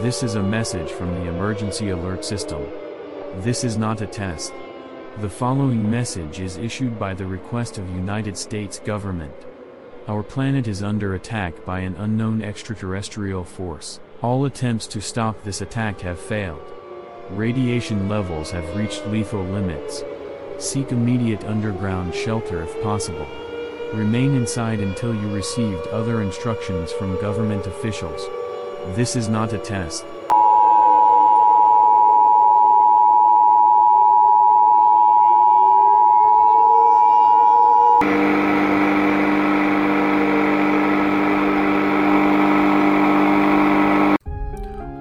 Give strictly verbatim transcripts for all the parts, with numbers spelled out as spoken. This is a message from the emergency alert system. This is not a test. The following message is issued by the request of United States government. Our planet is under attack by an unknown extraterrestrial force. All attempts to stop this attack have failed. Radiation levels have reached lethal limits. Seek immediate underground shelter if possible. Remain inside until you received other instructions from government officials. This is not a test.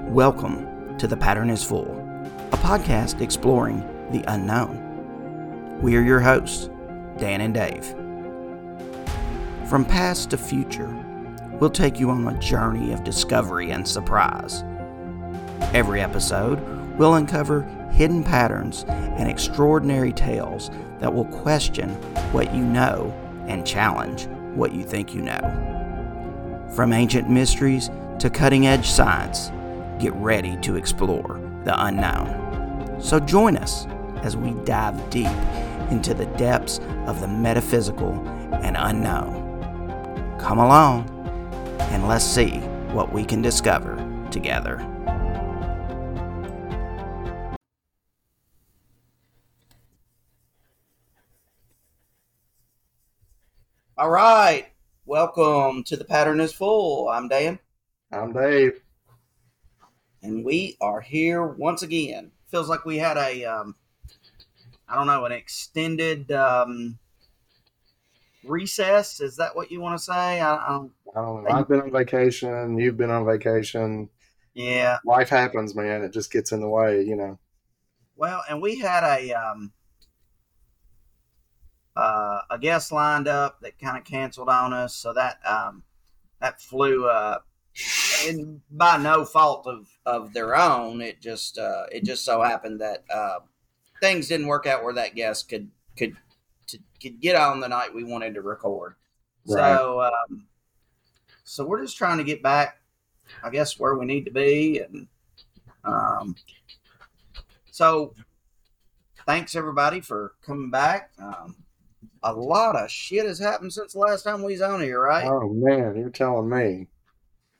Welcome to The Pattern is Full, a podcast exploring the unknown. We are your hosts, Dan and Dave. From past to future, we'll take you on a journey of discovery and surprise. Every episode, we'll uncover hidden patterns and extraordinary tales that will question what you know and challenge what you think you know. From ancient mysteries to cutting-edge science, get ready to explore the unknown. So join us as we dive deep into the depths of the metaphysical and unknown. Come along and let's see what we can discover together. All right. Welcome to The Pattern is Full. I'm Dan. I'm Dave. And we are here once again. Feels like we had a, um, I don't know, an extended um, recess. Is that what you want to say? I, I don't, I don't know. I've been on vacation. You've been on vacation. Yeah. Life happens, man. It just gets in the way, you know. Well, and we had a um, uh, a guest lined up that kind of canceled on us, so that um, that flew up. Uh, And by no fault of, of their own, it just uh, it just so happened that uh, things didn't work out where that guest could could to, could get on the night we wanted to record. Right. So um, so we're just trying to get back, I guess, where we need to be. And um, so thanks everybody for coming back. Um, a lot of shit has happened since the last time we was on here, right? Oh man, you're telling me.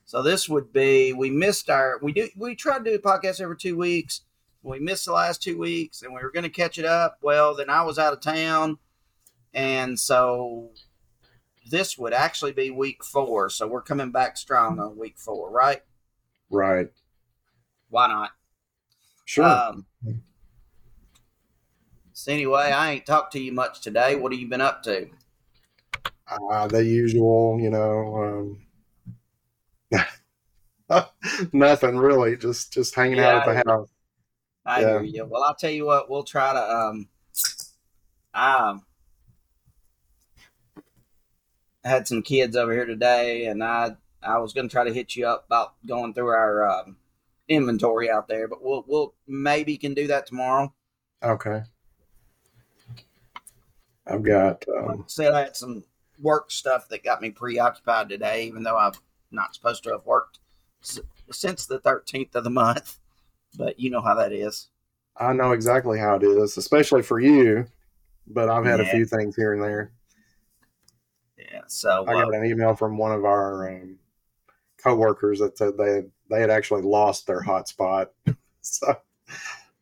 So this would be, we missed our, we do, we tried to do a podcast every two weeks. We missed the last two weeks and we were going to catch it up. Well, then I was out of town. And so this would actually be week four. So we're coming back strong on week four, right? Right. Why not? Sure. Um, so anyway, I ain't talked to you much today. What have you been up to? Uh, the usual, you know, um, nothing really, just just hanging yeah, out at the I, house. I yeah. hear you. Well, I'll tell you what, we'll try to um um I had some kids over here today and I I was gonna try to hit you up about going through our um inventory out there, but we'll we'll maybe can do that tomorrow. Okay. I've got um like I said, I had some work stuff that got me preoccupied today, even though I've not supposed to have worked since the thirteenth of the month, but you know how that is. I know exactly how it is, especially for you, but I've had yeah. a few things here and there. Yeah, so I got uh, an email from one of our um, co-workers that said they had, they had actually lost their hotspot. So,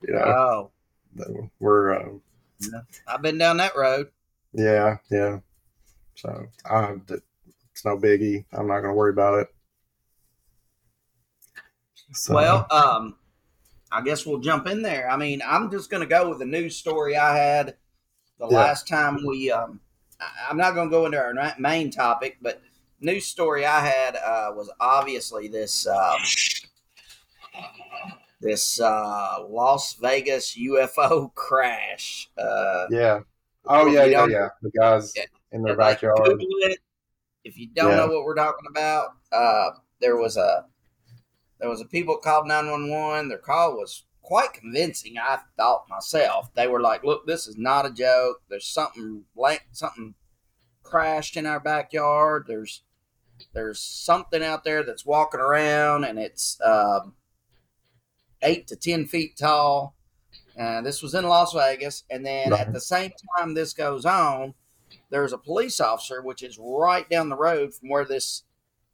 you know, oh. we're... Uh, yeah. I've been down that road. Yeah, yeah. So, I... It's no biggie. I'm not going to worry about it. So. Well, um, I guess we'll jump in there. I mean, I'm just going to go with the news story I had the yeah. last time we, um, I'm not going to go into our main topic, but news story I had, uh, was obviously this, um, this, uh, Las Vegas U F O crash. Uh, yeah. Oh yeah. Yeah. Yeah. The guys yeah. in their like, backyard. If you don't yeah. know what we're talking about, uh, there was a there was a people called nine one one. Their call was quite convincing, I thought myself. They were like, "Look, this is not a joke. There's something something crashed in our backyard. There's there's something out there that's walking around, and it's um, eight to ten feet tall. Uh, this was in Las Vegas. And then right. at the same time this goes on, there's a police officer, which is right down the road from where this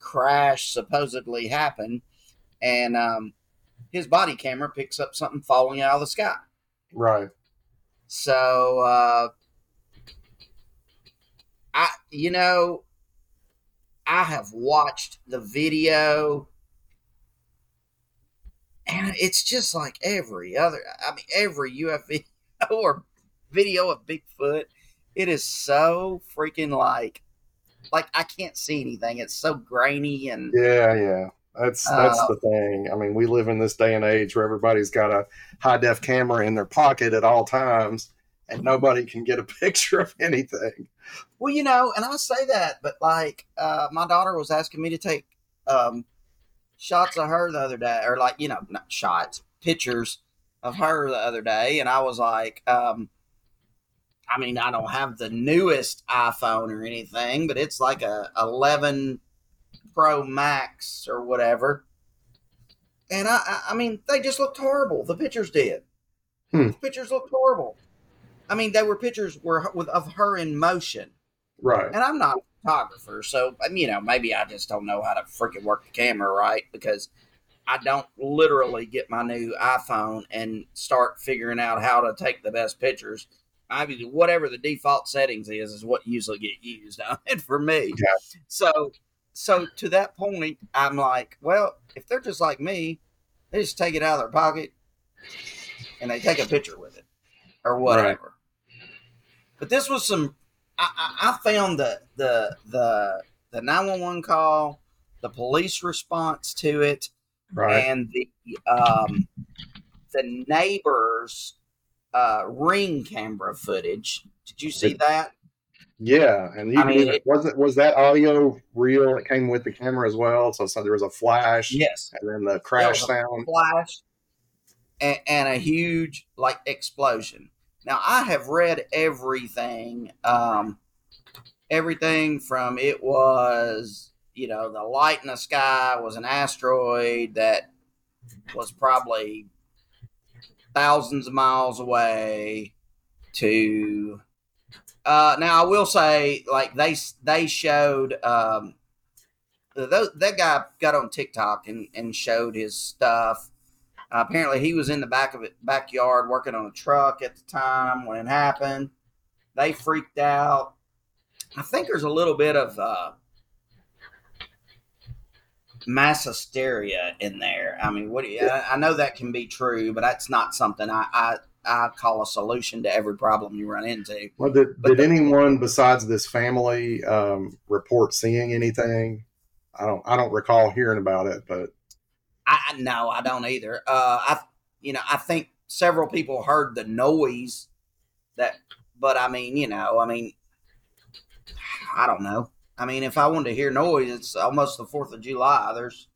crash supposedly happened. And um, his body camera picks up something falling out of the sky. Right. So, uh, I, you know, I have watched the video and it's just like every other, I mean, every U F O or video of Bigfoot. It is so freaking like, like I can't see anything. It's so grainy and yeah, yeah. That's that's uh, the thing. I mean, we live in this day and age where everybody's got a high def camera in their pocket at all times, and nobody can get a picture of anything. Well, you know, and I say that, but like uh, my daughter was asking me to take um, shots of her the other day, or like you know, not shots, pictures of her the other day, and I was like. Um, I mean, I don't have the newest iPhone or anything, but it's like a eleven Pro Max or whatever. And I, I mean, they just looked horrible. The pictures did. Hmm. The pictures looked horrible. I mean, they were pictures were with of her in motion. Right. And I'm not a photographer, so, you know, maybe I just don't know how to freaking work the camera, right? Because I don't literally get my new iPhone and start figuring out how to take the best pictures. I mean, whatever the default settings is, is what usually get used on it for me. Yeah. So, so to that point, I'm like, well, if they're just like me, they just take it out of their pocket and they take a picture with it or whatever. Right. But this was some, I, I found the, the, the, the nine one one call, the police response to it, right. and the, um, the neighbors, Uh, ring camera footage. Did you see that? Yeah, and you I mean, it, was it was that audio reel that came with the camera as well? So, so there was a flash, yes, and then the crash sound, flash, and, and a huge like explosion. Now I have read everything, um, everything from it was you know the light in the sky was an asteroid that was probably. Thousands of miles away to uh now I will say like they they showed um th- that guy got on TikTok and and showed his stuff. Uh, apparently he was in the back of it backyard working on a truck at the time when it happened. They freaked out. I think there's a little bit of uh mass hysteria in there. I mean, what do you, I, I know that can be true, but that's not something I, I, I call a solution to every problem you run into. Well, did, did anyone besides this family um, report seeing anything? I don't, I don't recall hearing about it, but I no, I don't either. Uh, I, you know, I think several people heard the noise that, but I mean, you know, I mean, I don't know. I mean, if I wanted to hear noise, it's almost the fourth of July. There's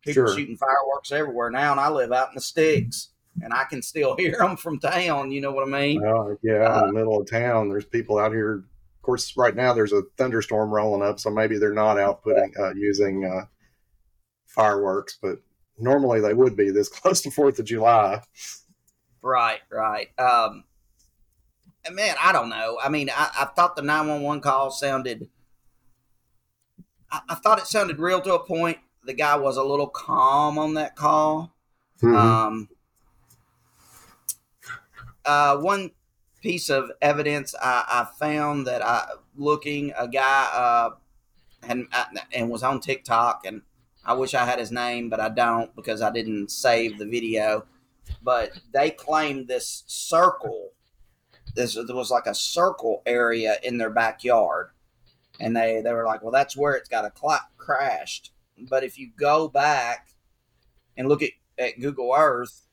people sure. shooting fireworks everywhere now, and I live out in the sticks, and I can still hear them from town. You know what I mean? Well, yeah, uh, in the middle of town, there's people out here. Of course, right now there's a thunderstorm rolling up, so maybe they're not out putting, uh, using uh, fireworks, but normally they would be this close to fourth of July. Right, right. Um, and man, I don't know. I mean, I, I thought the nine one one call sounded... I thought it sounded real to a point. The guy was a little calm on that call. Mm-hmm. Um, uh, one piece of evidence I, I found that I looking a guy uh, and and was on TikTok, and I wish I had his name, but I don't because I didn't save the video. But they claimed this circle. This there was like a circle area in their backyard. And they, they were like, well, that's where it's got a clock crashed. But if you go back and look at, at Google Earth,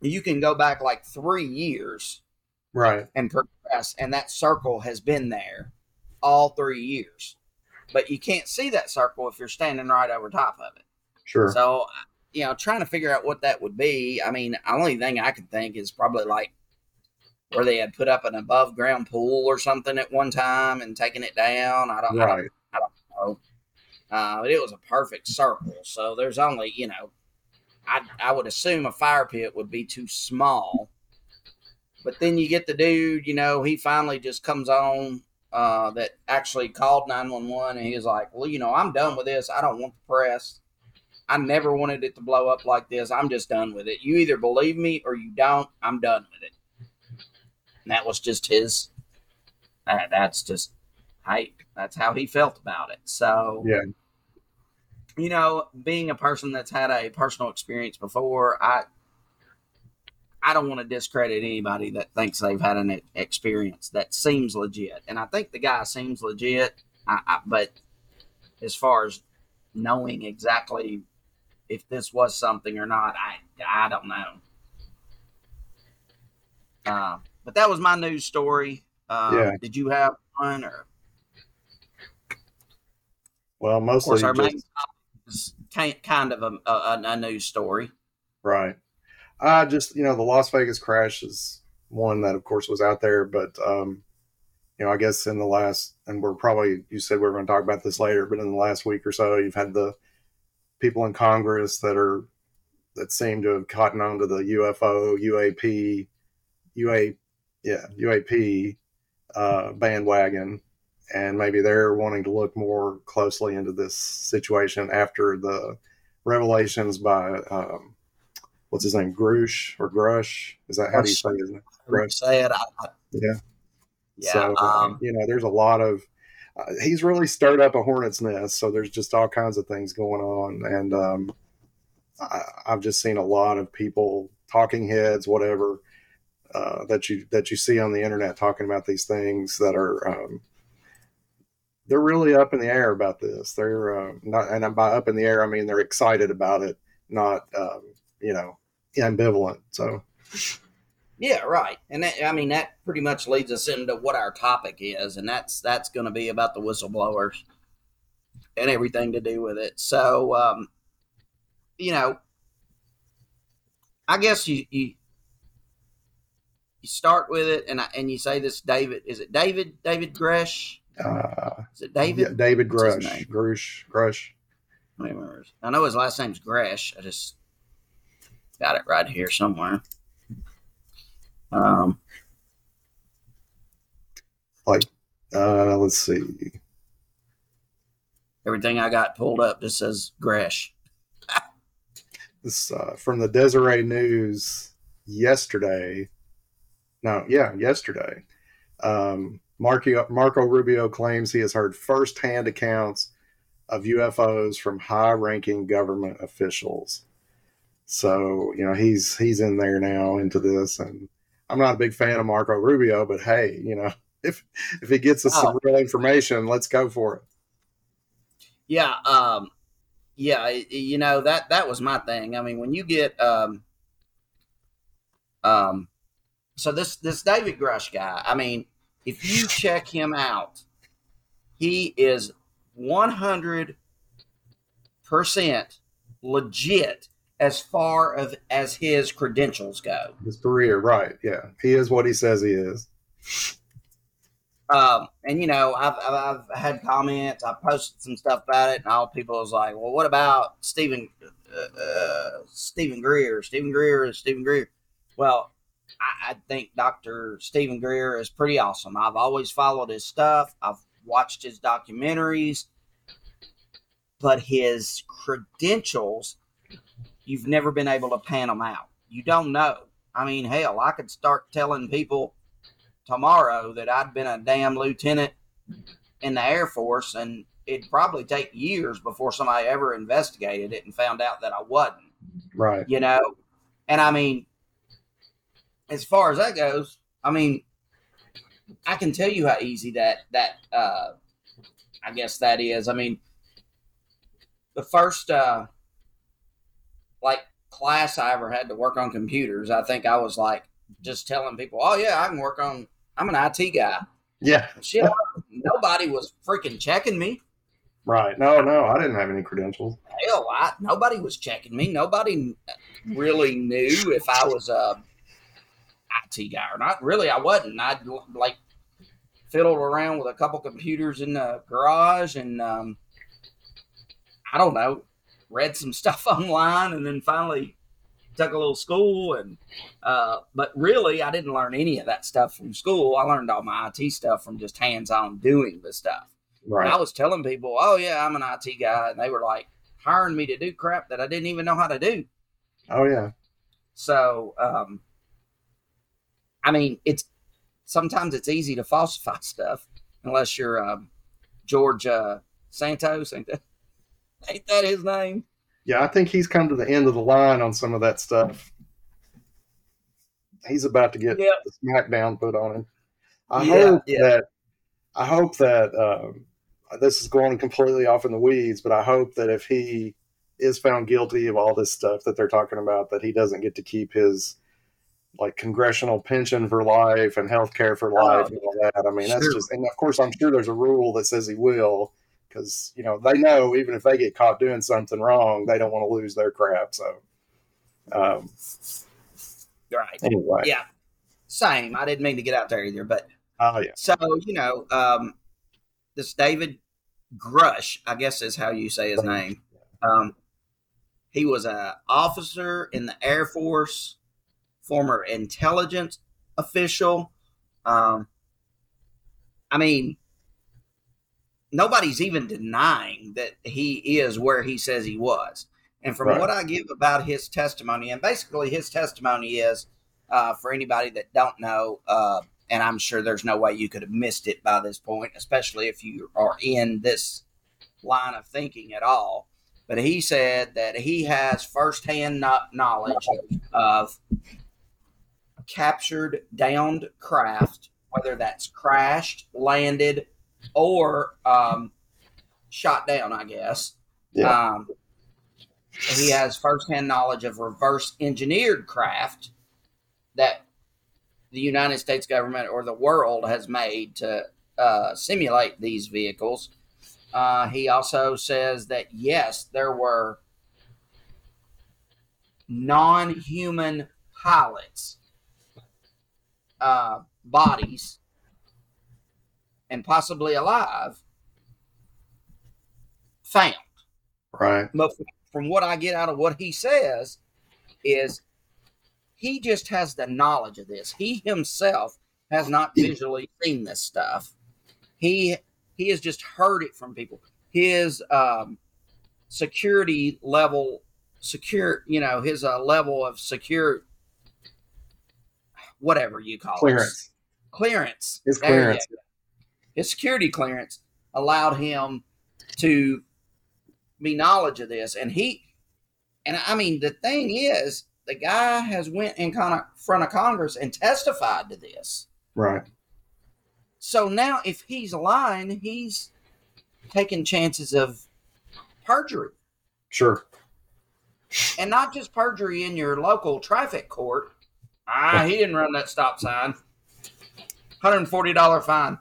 you can go back like three years. Right. And progress. And that circle has been there all three years. But you can't see that circle if you're standing right over top of it. Sure. So, you know, trying to figure out what that would be. I mean, the only thing I could think is probably like, where they had put up an above ground pool or something at one time and taken it down. I don't, right. I don't, I don't know. Uh, but it was a perfect circle. So there's only, you know, I, I would assume a fire pit would be too small. But then you get the dude, you know, he finally just comes on uh, that actually called nine one one, and he's like, well, you know, I'm done with this. I don't want the press. I never wanted it to blow up like this. I'm just done with it. You either believe me or you don't. I'm done with it. And that was just his, uh, that's just hype. That's how he felt about it. So, yeah. You know, being a person that's had a personal experience before, I I don't want to discredit anybody that thinks they've had an experience that seems legit. And I think the guy seems legit, I, I, but as far as knowing exactly if this was something or not, I I don't know. Uh, but that was my news story. Uh, yeah. Did you have one? Or? Well, mostly of course, our just... main kind of a, a, a news story. Right. I just, you know, the Las Vegas crash is one that, of course, was out there. But, um, you know, I guess in the last, and we're probably, you said we were going to talk about this later, but in the last week or so, you've had the people in Congress that are, that seem to have cottoned on to the U F O, U A P, U A, yeah, U A P uh, bandwagon. And maybe they're wanting to look more closely into this situation after the revelations by, um, what's his name, Grusch or Grusch? Is that how do you say his name? Grusch. Say it. I, I, yeah. Yeah. So, um, you know, there's a lot of, uh, he's really stirred up a hornet's nest. So there's just all kinds of things going on. And um, I, I've just seen a lot of people, talking heads, whatever, uh, that you that you see on the internet talking about these things that are, um, they're really up in the air about this. They're uh, not, and by up in the air, I mean, they're excited about it, not, um, you know, ambivalent. So, yeah, right. And that, I mean, that pretty much leads us into what our topic is. And that's, that's going to be about the whistleblowers and everything to do with it. So, um, you know, I guess you, you, you start with it and I, and you say this, David, is it David, David Grusch? Uh, Is it David? Yeah, David Grusch. Grusch. Grusch. I, I know his last name's Grusch. I just got it right here somewhere. Um, like, uh, let's see. Everything I got pulled up just says Grusch. This uh, from the Deseret News yesterday. No, yeah, yesterday. Um. Marco, Marco Rubio claims he has heard firsthand accounts of U F Os from high-ranking government officials. So, you know, he's he's in there now into this, and I'm not a big fan of Marco Rubio, but hey, you know, if if he gets us oh. some real information, let's go for it. Yeah, um, yeah, you know, that that was my thing. I mean, when you get, um, um, so this this David Grusch guy, I mean. If you check him out, he is one hundred percent legit as far of, as his credentials go. His career, right, yeah. He is what he says he is. Um, and, you know, I've, I've, I've had comments. I posted some stuff about it, and all people was like, well, what about Stephen, uh, uh, Stephen Greer? Stephen Greer is Stephen Greer. Well, I think Doctor Stephen Greer is pretty awesome. I've always followed his stuff. I've watched his documentaries, but his credentials, you've never been able to pan them out. You don't know. I mean, hell, I could start telling people tomorrow that I'd been a damn lieutenant in the Air Force, and it'd probably take years before somebody ever investigated it and found out that I wasn't. Right. You know? And I mean, as far as that goes, I mean, I can tell you how easy that, that uh, I guess that is. I mean, the first, uh, like, class I ever had to work on computers, I think I was, like, just telling people, oh, yeah, I can work on, I'm an I T guy. Yeah. Shit, nobody was freaking checking me. Right. No, no, I didn't have any credentials. Hell, I, nobody was checking me. Nobody really knew if I was a... Uh, I T guy or not. Really, I wasn't. I like fiddled around with a couple computers in the garage and um, I don't know, read some stuff online and then finally took a little school, and uh, but really, I didn't learn any of that stuff from school. I learned all my I T stuff from just hands-on doing the stuff. Right. And I was telling people, oh, yeah, I'm an I T guy, and they were, like, hiring me to do crap that I didn't even know how to do. Oh, yeah. So, um, I mean, it's sometimes it's easy to falsify stuff unless you're um, George uh, Santos. Ain't that, ain't that his name? Yeah, I think he's come to the end of the line on some of that stuff. He's about to get yep. the smackdown put on him. I yeah, hope yeah. that I hope that um, this is going completely off in the weeds, but I hope that if he is found guilty of all this stuff that they're talking about, that he doesn't get to keep his like congressional pension for life and health care for life oh, and all that. I mean, sure. that's just, and of course, I'm sure there's a rule that says he will. Because, you know, they know even if they get caught doing something wrong, they don't want to lose their crap. So, um, right. Anyway. Yeah. Same. I didn't mean to get out there either. But, oh, yeah. So, you know, um, this David Grusch, I guess is how you say his name. Um, he was an officer in the Air Force, former intelligence official. Um, I mean, nobody's even denying that he is where he says he was. And from right. what I give about his testimony, and basically his testimony is, uh, for anybody that don't know, uh, and I'm sure there's no way you could have missed it by this point, especially if you are in this line of thinking at all. But he said that he has firsthand knowledge of captured, downed craft, whether that's crashed, landed, or um, shot down, I guess. Yeah. Um, he has firsthand knowledge of reverse-engineered craft that the United States government or the world has made to uh, simulate these vehicles. Uh, he also says that, yes, there were non-human pilots' uh, bodies and possibly alive, found. Right. But from what I get out of what he says is he just has the knowledge of this. He himself has not visually seen this stuff. He he has just heard it from people. His um, security level, secure, you know, his uh, level of secure, whatever you call clearance. it. Clearance. Clearance. His clearance. His security clearance allowed him to be knowledge of this. And he, and I mean, the thing is, the guy has went in front of Congress and testified to this. Right. So now if he's lying, he's taking chances of perjury. Sure. And not just perjury in your local traffic court. Ah, he didn't run that stop sign. one hundred forty dollars fine.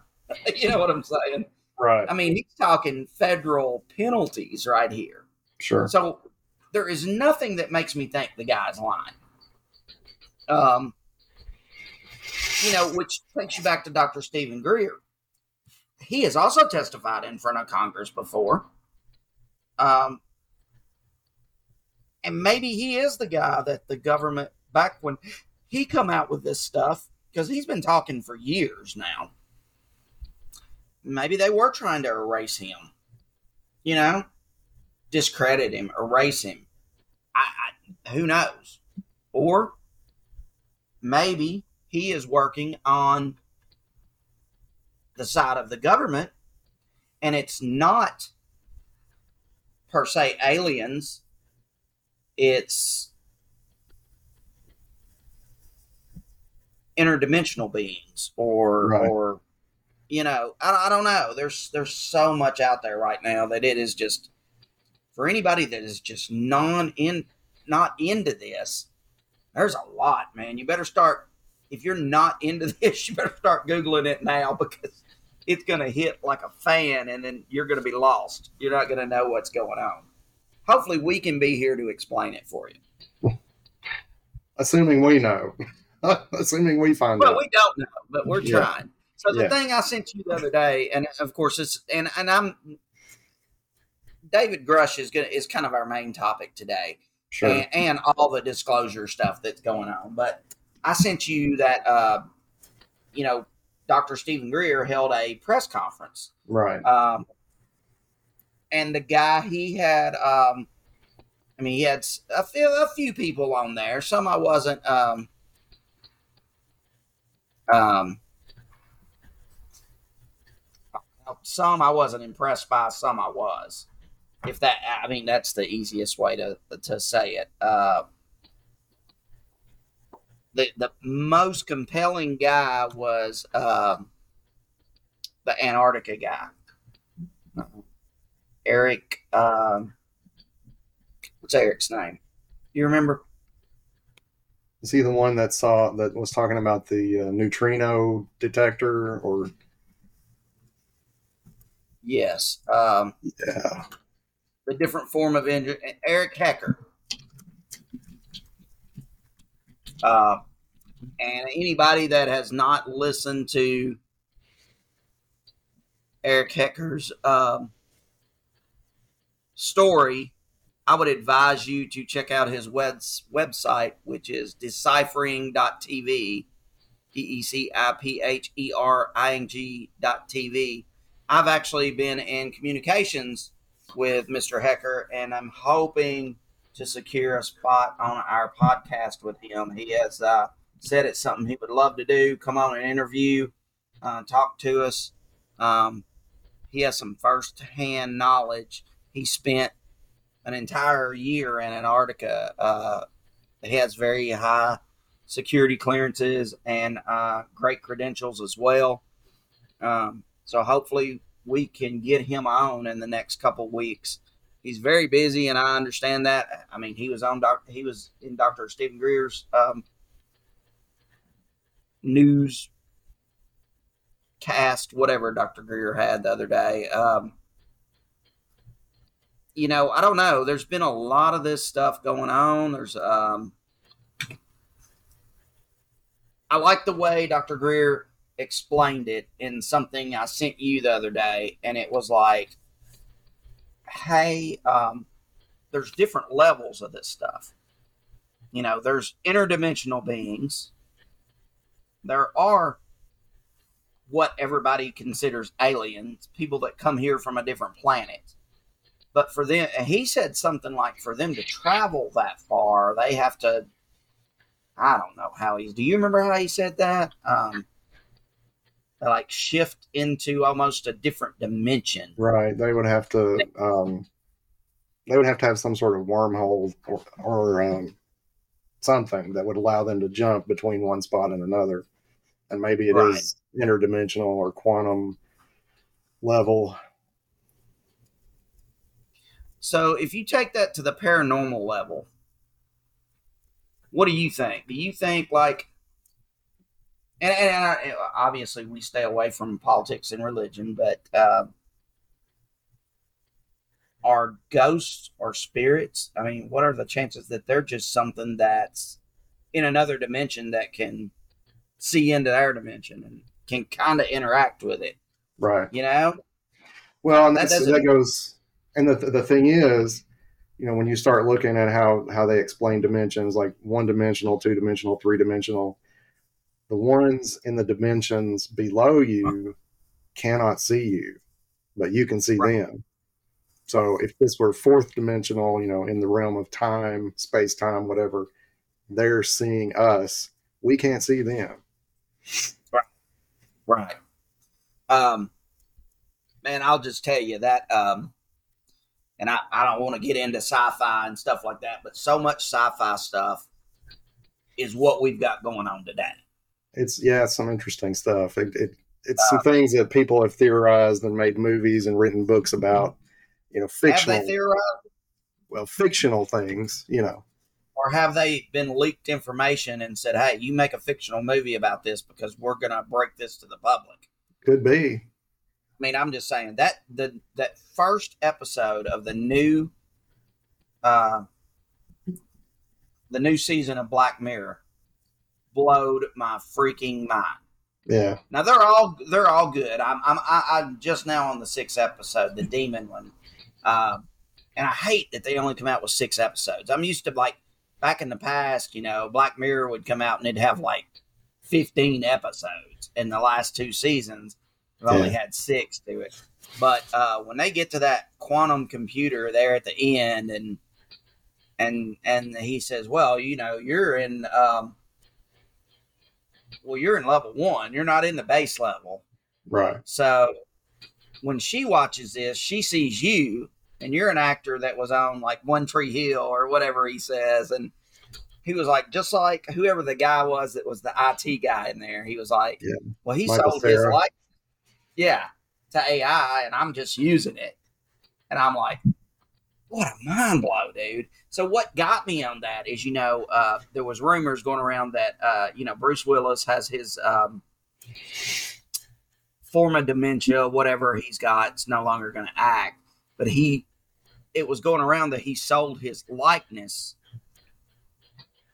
You know what I'm saying? Right. I mean, he's talking federal penalties right here. Sure. So there is nothing that makes me think the guy's lying. Um, you know, which takes you back to Doctor Stephen Greer. He has also testified in front of Congress before. Um, and maybe he is the guy that the government, back when he come out with this stuff, because he's been talking for years now. Maybe they were trying to erase him, you know, discredit him, erase him. I, I, who knows? Or maybe he is working on the side of the government, and it's not per se aliens. It's interdimensional beings or, right. or, You know, I, I don't know. There's there's so much out there right now that it is just, for anybody that is just non in not into this, there's a lot, man. You better start, if you're not into this, you better start Googling it now, because it's going to hit like a fan and then you're going to be lost. You're not going to know what's going on. Hopefully we can be here to explain it for you. Assuming we know. Assuming we find well, out. Well, we don't know, but we're yeah. trying. So the yeah. thing I sent you the other day, and of course it's, and, and I'm, David Grusch is going is kind of our main topic today. Sure. And, and all the disclosure stuff that's going on. But I sent you that, uh, you know, Doctor Stephen Greer held a press conference. Right. Um, and the guy, he had, um, I mean, he had a few, a few people on there. Some I wasn't, um, um, some I wasn't impressed by, some I was. If that, I mean, that's the easiest way to to say it. Uh, the the most compelling guy was uh, the Antarctica guy, Eric. Um, what's Eric's name? You remember? Is he the one that saw that was talking about the uh, neutrino detector? Or yes, um, yeah. The different form of injury. Eric Hecker. Uh, and anybody that has not listened to Eric Hecker's um, story, I would advise you to check out his web- website, which is deciphering dot t v, D E C I P H E R I N G dot T V. I've actually been in communications with Mister Hecker, and I'm hoping to secure a spot on our podcast with him. He has uh, said it's something he would love to do, come on and interview, uh, talk to us. Um, he has some first-hand knowledge. He spent an entire year in Antarctica. Uh, he has very high security clearances and uh, great credentials as well. Um, so hopefully we can get him on in the next couple weeks. He's very busy, and I understand that. I mean, he was on doc- he was in Doctor Stephen Greer's um, news cast, whatever Doctor Greer had the other day. Um, you know, I don't know. There's been a lot of this stuff going on. There's, um, I like the way Doctor Greer explained it in something I sent you the other day, and it was like, hey, um, there's different levels of this stuff. You know, there's interdimensional beings. There are what everybody considers aliens, people that come here from a different planet. But for them, and he said something like, for them to travel that far, they have to, I don't know how he's, do you remember how he said that? Um, They like shift into almost a different dimension. Right. They would have to, um, they would have to have some sort of wormhole or, or um, something that would allow them to jump between one spot and another. And maybe it right. is interdimensional or quantum level. So if you take that to the paranormal level, what do you think? Do you think like, And, and I, obviously, we stay away from politics and religion, but uh, are ghosts or spirits? I mean, what are the chances that they're just something that's in another dimension that can see into our dimension and can kind of interact with it? Right. You know? Well, and that, that's, that goes, and the the thing is, you know, when you start looking at how, how they explain dimensions, like one-dimensional, two-dimensional, three-dimensional, the ones in the dimensions below you cannot see you, but you can see right. them. So if this were fourth dimensional, you know, in the realm of time, space, time, whatever, they're seeing us. We can't see them. Right. Right. Um, man, I'll just tell you that, um, and I, I don't want to get into sci-fi and stuff like that, but so much sci-fi stuff is what we've got going on today. It's, yeah, it's some interesting stuff. It, it It's uh, some things that people have theorized and made movies and written books about, you know, fictional. Have they theorized? Well, fictional things, you know. Or have they been leaked information and said, hey, you make a fictional movie about this because we're going to break this to the public? Could be. I mean, I'm just saying that the that first episode of the new, uh, the new season of Black Mirror blowed my freaking mind. Yeah. Now they're all they're all good. I'm I'm I'm just now on the sixth episode, the demon one, uh, And I hate that they only come out with six episodes. I'm used to, like, back in the past, you know, Black Mirror would come out and it'd have, like, fifteen episodes. And the last two seasons, they've yeah. only had six to it. But uh, when they get to that quantum computer there at the end, and and and he says, well, you know, you're in, um, well, you're in level one. You're not in the base level. Right. So when she watches this, she sees you. And you're an actor that was on, like, One Tree Hill or whatever he says. And he was like, just like whoever the guy was that was the I T guy in there. He was like, yeah. well, he Michael sold Sarah. his life yeah, to A I, and I'm just using it. And I'm like, what a mind blow, dude. So what got me on that is, you know, uh, there was rumors going around that, uh, you know, Bruce Willis has his um, form of dementia, whatever he's got. It's no longer going to act. But he, it was going around that he sold his likeness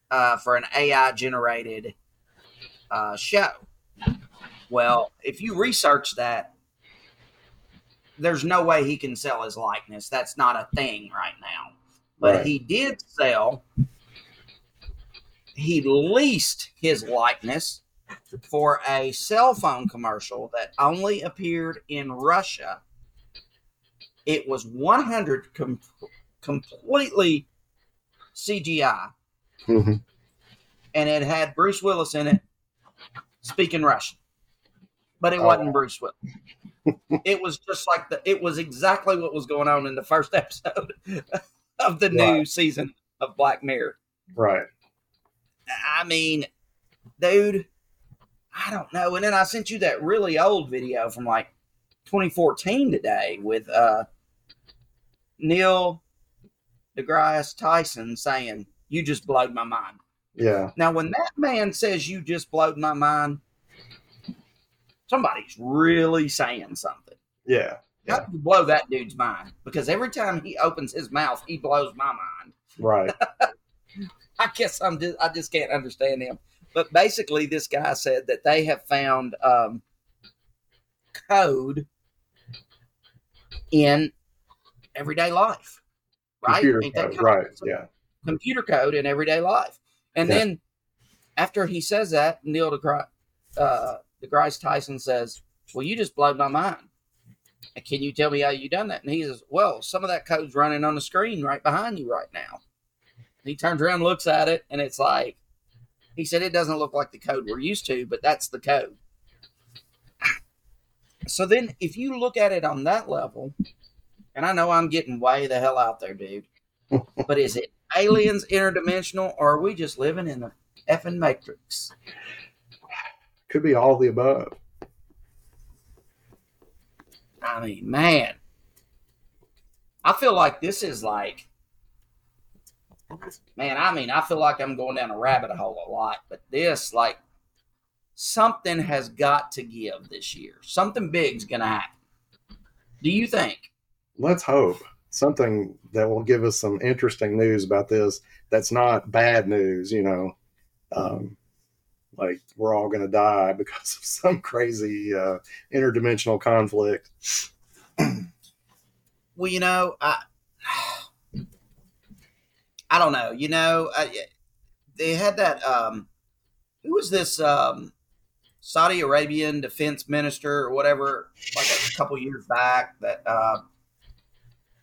uh, for an A I-generated uh, show. Well, if you research that, there's no way he can sell his likeness. That's not a thing right now. But right. he did sell, he leased his likeness for a cell phone commercial that only appeared in Russia. It was one hundred percent com- completely C G I, mm-hmm. and it had Bruce Willis in it speaking Russian, but it oh. wasn't Bruce Willis. It was just like the. It was exactly what was going on in the first episode of the right. new season of Black Mirror. Right. I mean, dude, I don't know. And then I sent you that really old video from like twenty fourteen today with uh, Neil deGrasse Tyson saying, "You just blowed my mind." Yeah. Now, when that man says, "You just blowed my mind," somebody's really saying something. Yeah. yeah. How do you blow that dude's mind? Because every time he opens his mouth, he blows my mind. Right. I guess I'm just I just can't understand him. But basically, this guy said that they have found um, code in everyday life, right? Computer code, right, yeah. Computer code in everyday life. And yeah. then after he says that, Neil deGrasse, uh, deGrasse Tyson says, "Well, you just blew my mind. Can you tell me how you done that?" And he says, "Well, some of that code's running on the screen right behind you right now." And he turns around, looks at it, and it's like, he said, "It doesn't look like the code we're used to, but that's the code." So then if you look at it on that level, and I know I'm getting way the hell out there, dude, but is it aliens, interdimensional, or are we just living in the effing Matrix? Could be all of the above. I mean, man, I feel like this is like, man, I mean, I feel like I'm going down a rabbit hole a lot, but this, like, something has got to give this year. Something big's going to happen. Do you think? Let's hope. Something that will give us some interesting news about this that's not bad news, you know. Um, like, we're all going to die because of some crazy uh, interdimensional conflict. Well, you know, I, I don't know. You know, I, they had that... Um, who was this... Um, Saudi Arabian defense minister or whatever, like a couple years back, that uh,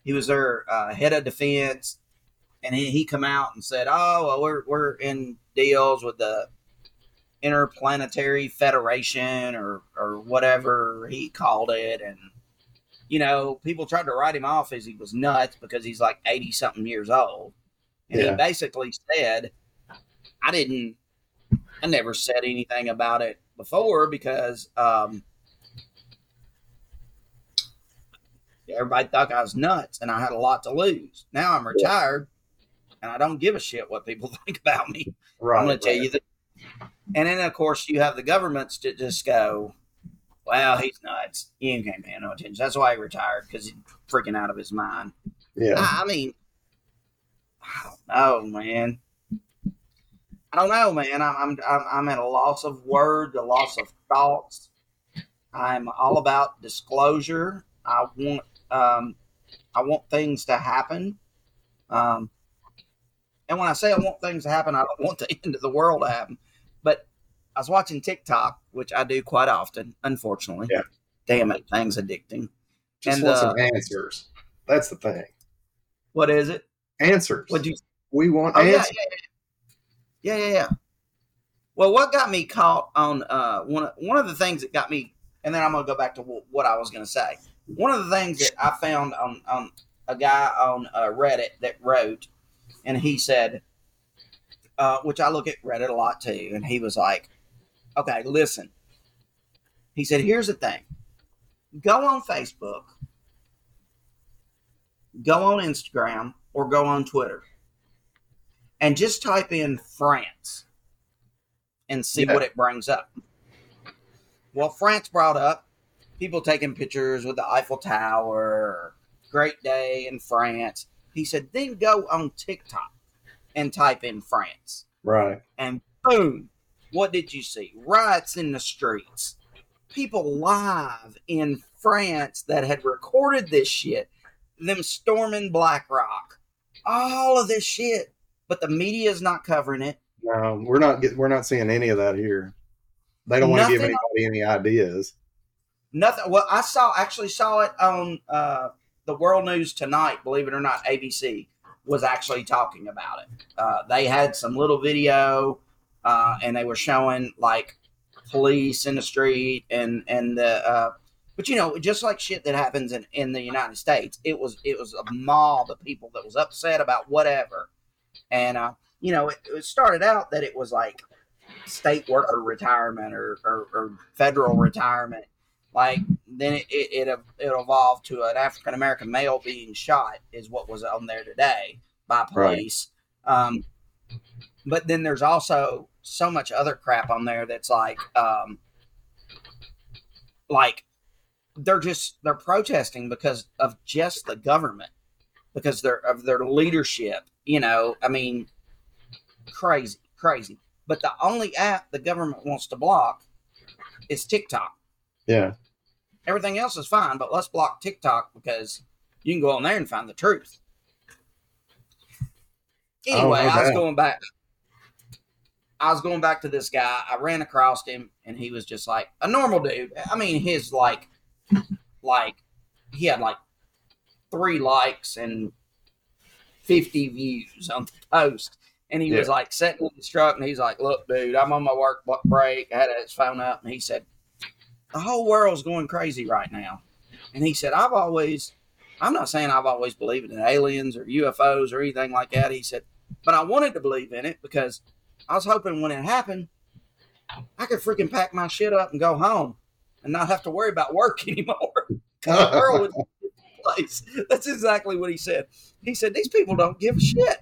he was their uh, head of defense, and he, he come out and said, "Oh, well, we're we're in deals with the Interplanetary Federation or or whatever he called it," and you know, people tried to write him off as he was nuts because he's like eighty something years old, and yeah. he basically said, "I didn't, I never said anything about it." Before, because um, everybody thought I was nuts and I had a lot to lose. Now I'm retired and I don't give a shit what people think about me. Right, I'm going right. to tell you that. And then, of course, you have the governments to just go, "Well, he's nuts. You can't pay no attention. That's why he retired, because he's freaking out of his mind." Yeah. I, I mean, I don't know, man. I don't know, man. I'm I'm I'm at a loss of words, a loss of thoughts. I'm all about disclosure. I want um, I want things to happen. Um, and when I say I want things to happen, I don't want the end of the world to happen. But I was watching TikTok, which I do quite often, unfortunately. Yeah. Damn it, things addicting. Just and, want uh, some answers. That's the thing. What is it? Answers. What do you? We want oh, answers. Yeah yeah, yeah, yeah, yeah. Well, what got me caught on uh, one of, one of the things that got me, and then I'm gonna go back to w- what I was gonna say. One of the things that I found on, on a guy on uh, Reddit that wrote, and he said, uh, which I look at Reddit a lot too, and he was like, "Okay, listen." He said, "Here's the thing: go on Facebook, go on Instagram, or go on Twitter, and just type in France and see yeah. what it brings up." Well, France brought up people taking pictures with the Eiffel Tower, great day in France. He said, then go on TikTok and type in France. Right. And boom, what did you see? Riots in the streets. People live in France that had recorded this shit. Them storming BlackRock. All of this shit. But the media is not covering it. No, we're not we're not seeing any of that here. They don't want nothing, to give anybody any ideas. Nothing. Well, I saw actually saw it on uh, the World News Tonight. Believe it or not, A B C was actually talking about it. Uh, they had some little video, uh, and they were showing like police in the street and and the. Uh, but you know, just like shit that happens in, in the United States, it was it was a mob of people that was upset about whatever, and uh, you know, it, it started out that it was like state worker retirement or, or, or federal retirement. Like then it, it it evolved to an African American male being shot is what was on there today by police. Right. Um, but then there's also so much other crap on there that's like, um, like they're just they're protesting because of just the government, because they're of their leadership. You know, I mean, crazy, crazy. But the only app the government wants to block is TikTok. Yeah. Everything else is fine, but let's block TikTok because you can go on there and find the truth. Anyway, oh, okay. I was going back. I was going back to this guy. I ran across him, and he was just like a normal dude. I mean, his like, like he had like three likes and fifty views on the post. And he yeah. was like sitting in his truck, and he's like, "Look, dude, I'm on my work break." I had his phone up, and he said, "The whole world's going crazy right now." And he said, I've always, I'm not saying I've always believed in aliens or U F Os or anything like that. He said, but I wanted to believe in it because I was hoping when it happened, I could freaking pack my shit up and go home and not have to worry about work anymore. The world would be a place. That's exactly what he said. He said, these people don't give a shit.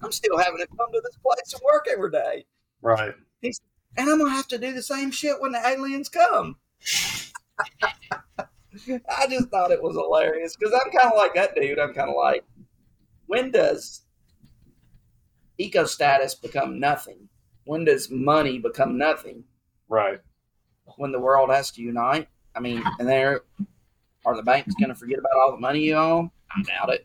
I'm still having to come to this place and work every day. Right. He said, and I'm going to have to do the same shit when the aliens come. I just thought it was hilarious because I'm kind of like that dude. I'm kind of like, when does eco status become nothing? When does money become nothing? Right. When the world has to unite. I mean, and there are the banks going to forget about all the money you own? I doubt it.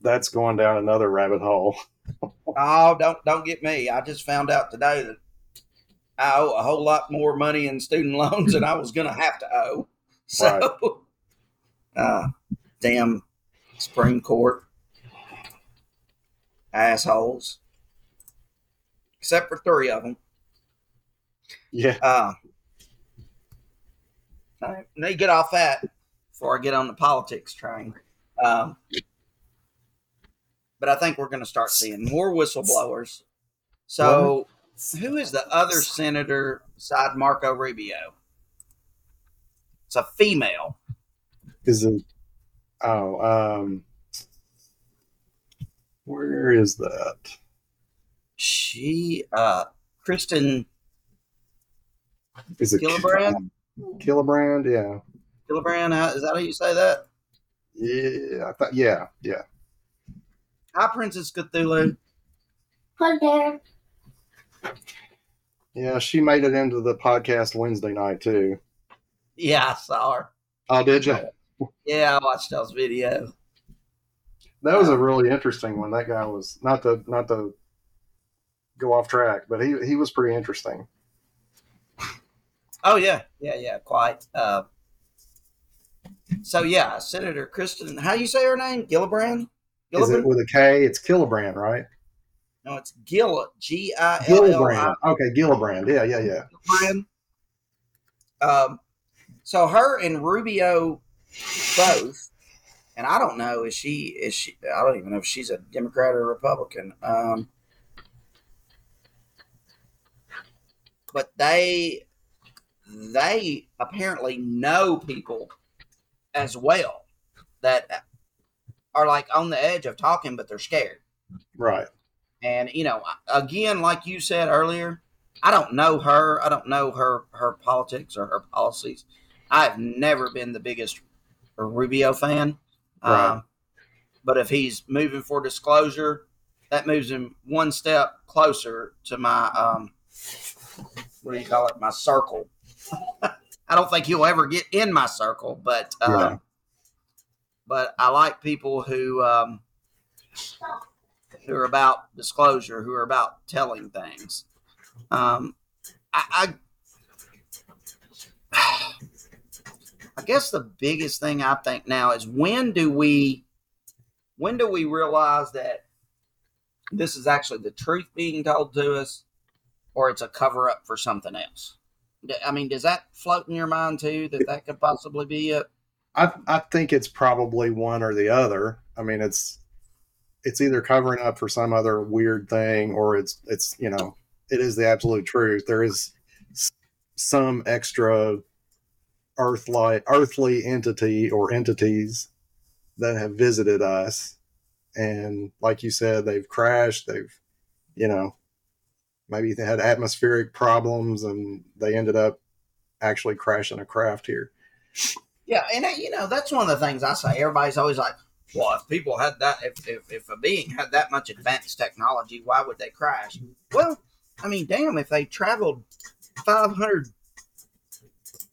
That's going down another rabbit hole. Oh, don't don't get me. I just found out today that I owe a whole lot more money in student loans than I was going to have to owe. So, right. uh, damn Supreme Court. Assholes. Except for three of them. Yeah. Uh, I need to get off that before I get on the politics train. Um, but I think we're going to start seeing more whistleblowers. So... What? Who is the other senator beside Marco Rubio? It's a female. Is it? Oh, um, where is that? She, uh, Kirsten. Is it Gillibrand? Gillibrand, yeah. Gillibrand, how, is that how you say that? Yeah, I thought. Yeah, yeah. Hi, Princess Cthulhu. Hi there. Yeah, she made it into the podcast Wednesday night, too. Yeah, I saw her. Oh, did you? Yeah, I watched y'all's video. That was a really interesting one. That guy was not to not to go off track, but he he was pretty interesting. Oh yeah, yeah, yeah, quite. Uh, so yeah, Senator Kirsten, how do you say her name? Gillibrand? Gillibrand? Is it with a K? It's Gillibrand, right? No, it's Gill. G I L L I. Okay, Gillibrand. Yeah, yeah, yeah. Gillibrand. Um, so her and Rubio both, and I don't know is she is she? I don't even know if she's a Democrat or a Republican. Um, but they. They apparently know people as well that are like on the edge of talking, but they're scared. Right. And, you know, again, like you said earlier, I don't know her. I don't know her, her politics or her policies. I've never been the biggest Rubio fan. Right. Um, but if he's moving for disclosure, that moves him one step closer to my, um, what do you call it? My circle. I don't think he'll ever get in my circle, but uh, right. but I like people who um, who are about disclosure, who are about telling things. Um, I, I I guess the biggest thing I think now is when do we when do we realize that this is actually the truth being told to us, or it's a cover up for something else? I mean, does that float in your mind, too, that that could possibly be it? I, I think it's probably one or the other. I mean, it's it's either covering up for some other weird thing or it's, it's you know, it is the absolute truth. There is some extra earthly, earthly entity or entities that have visited us. And like you said, they've crashed. They've, you know. Maybe they had atmospheric problems and they ended up actually crashing a craft here. Yeah. And, you know, that's one of the things I say. Everybody's always like, well, if people had that, if, if, if a being had that much advanced technology, why would they crash? Well, I mean, damn, if they traveled five hundred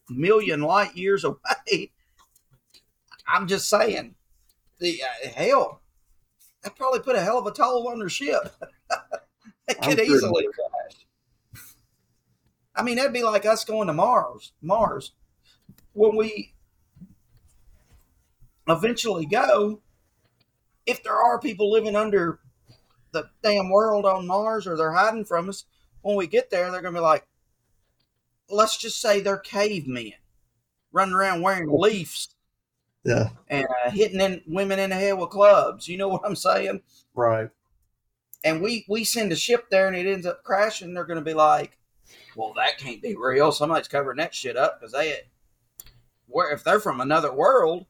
million light years away, I'm just saying, the uh, hell, that probably put a hell of a toll on their ship. It could I'm easily sure. crash. I mean, that'd be like us going to Mars. Mars. When we eventually go, if there are people living under the damn world on Mars or they're hiding from us, when we get there, they're going to be like, let's just say they're cavemen running around wearing leaves. Yeah. And uh, hitting in women in the head with clubs. You know what I'm saying? Right. And we, we send a ship there and it ends up crashing. They're going to be like, well, that can't be real. Somebody's covering that shit up because they, where if they're from another world,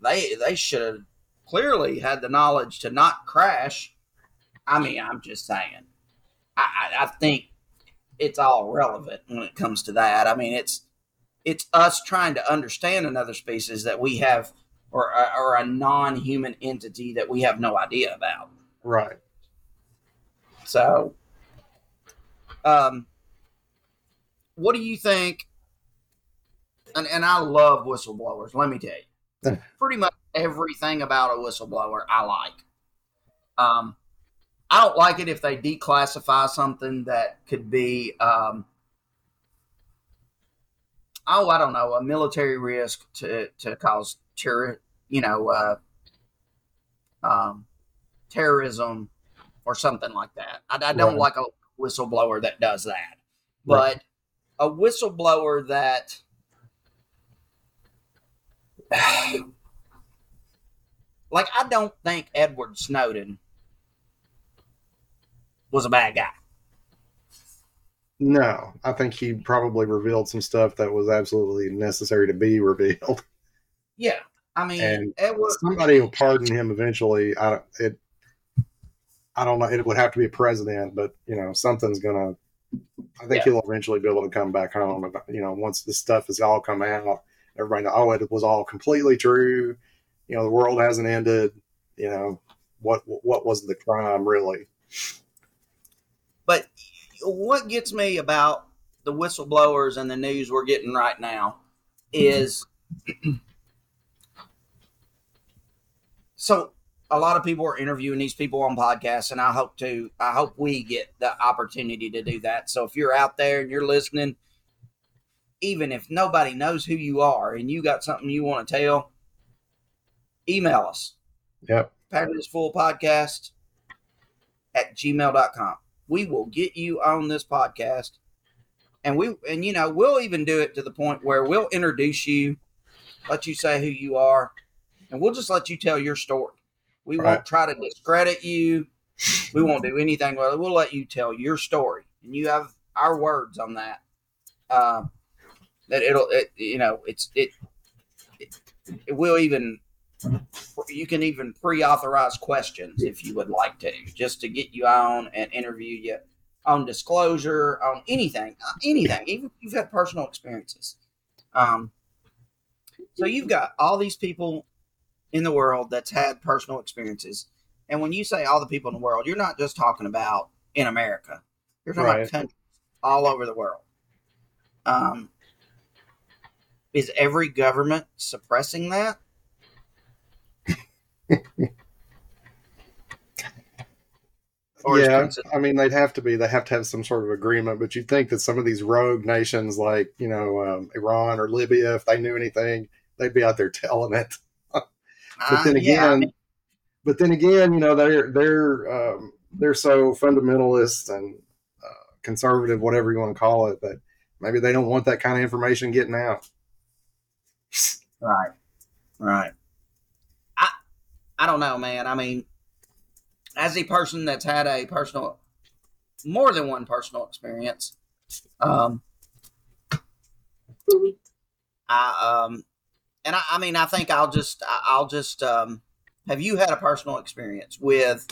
they they should have clearly had the knowledge to not crash. I mean, I'm just saying. I, I, I think it's all relevant when it comes to that. I mean, it's it's us trying to understand another species that we have, or or a non-human entity that we have no idea about. Right. So, um, what do you think? And, and I love whistleblowers. Let me tell you, pretty much everything about a whistleblower I like. Um, I don't like it if they declassify something that could be, um, oh, I don't know, a military risk to to cause terror, you know, uh, um, terrorism. Or something like that. I, I don't right. like a whistleblower that does that. But right. a whistleblower that like I don't think Edward Snowden was a bad guy. No, I think he probably revealed some stuff that was absolutely necessary to be revealed. Yeah. I mean, and Edward, somebody will pardon him eventually. I don't it I don't know. It would have to be a president, but you know, something's gonna. I think yeah. he'll eventually be able to come back home. You know, once this stuff has all come out, everybody knows. Oh, it was all completely true. You know, the world hasn't ended. You know, what what was the crime really? But what gets me about the whistleblowers and the news we're getting right now is so a lot of people are interviewing these people on podcasts, and I hope to, I hope we get the opportunity to do that. So if you're out there and you're listening, even if nobody knows who you are and you got something you want to tell, email us. Yep. pattern is full podcast at gmail dot com. We will get you on this podcast, and we, and you know, we'll even do it to the point where we'll introduce you, let you say who you are, and we'll just let you tell your story. We right. won't try to discredit you. We won't do anything. We'll let you tell your story, and you have our words on that. Um, that it'll, it, you know, it's, it, it, it will even, you can even pre-authorize questions if you would like to, just to get you on and interview you on disclosure, on anything, anything, even if you've had personal experiences. Um, so you've got all these people in the world that's had personal experiences. And when you say all the people in the world, you're not just talking about in America. You're talking right. about countries all over the world. Um, is every government suppressing that? Yeah, I mean, they'd have to be. They have to have some sort of agreement. But you'd think that some of these rogue nations like, you know, um, Iran or Libya, if they knew anything, they'd be out there telling it. But uh, then again, yeah, I mean, but then again, you know, they're they're um, they're so fundamentalist and uh, conservative, whatever you want to call it, that maybe they don't want that kind of information getting out. Right, right. I I don't know, man. I mean, as a person that's had a personal, more than one personal experience, um, I um, and I, I mean, I think I'll just, I'll just, um, have you had a personal experience with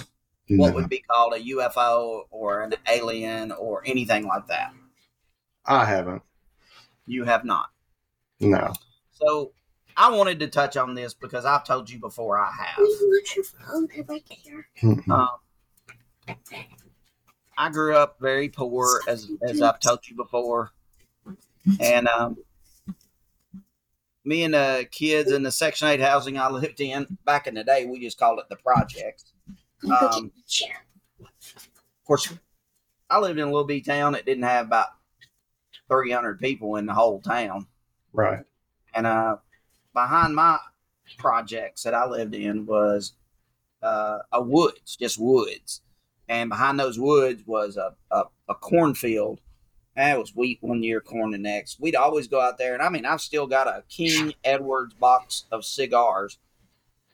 what no. would be called a U F O or an alien or anything like that? I haven't. You have not. No. So I wanted to touch on this because I've told you before I have. You want your phone? They're right there. Um, I grew up very poor, as as I've told you before, and um, me and the kids in the Section eight housing I lived in back in the day, we just called it the projects. Um, of course, I lived in a little bitty town that didn't have about three hundred people in the whole town. Right. And uh, behind my projects that I lived in was uh, a woods, just woods. And behind those woods was a, a, a cornfield. And it was wheat one year, corn the next. We'd always go out there. And I mean, I've still got a King Edward's box of cigars.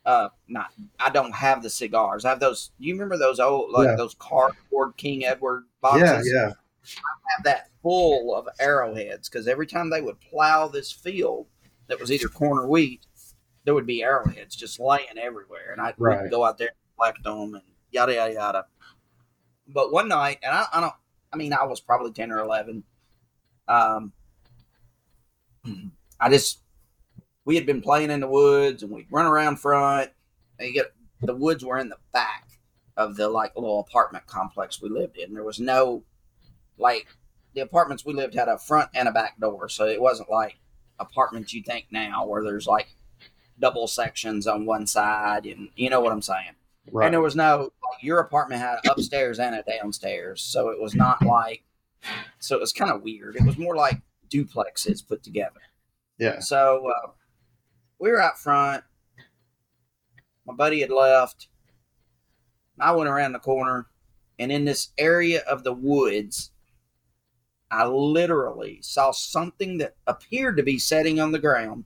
Uh, not, I don't have the cigars. I have those. You remember those old, like yeah. those cardboard King Edward boxes? Yeah, yeah. I have that full of arrowheads because every time they would plow this field that was either corn or wheat, there would be arrowheads just laying everywhere. And I'd right. go out there and collect them and yada, yada, yada. But one night, and I, I don't, I mean, I was probably ten or eleven. Um, I just, we had been playing in the woods and we'd run around front. And you get, the woods were in the back of the like little apartment complex we lived in. There was no, like the apartments we lived had a front and a back door. So it wasn't like apartments you think now where there's like double sections on one side and you know what I'm saying? Right. And there was no, like your apartment had an upstairs and a downstairs. So it was not like, so it was kind of weird. It was more like duplexes put together. Yeah. So uh, we were out front. My buddy had left. I went around the corner and in this area of the woods, I literally saw something that appeared to be sitting on the ground,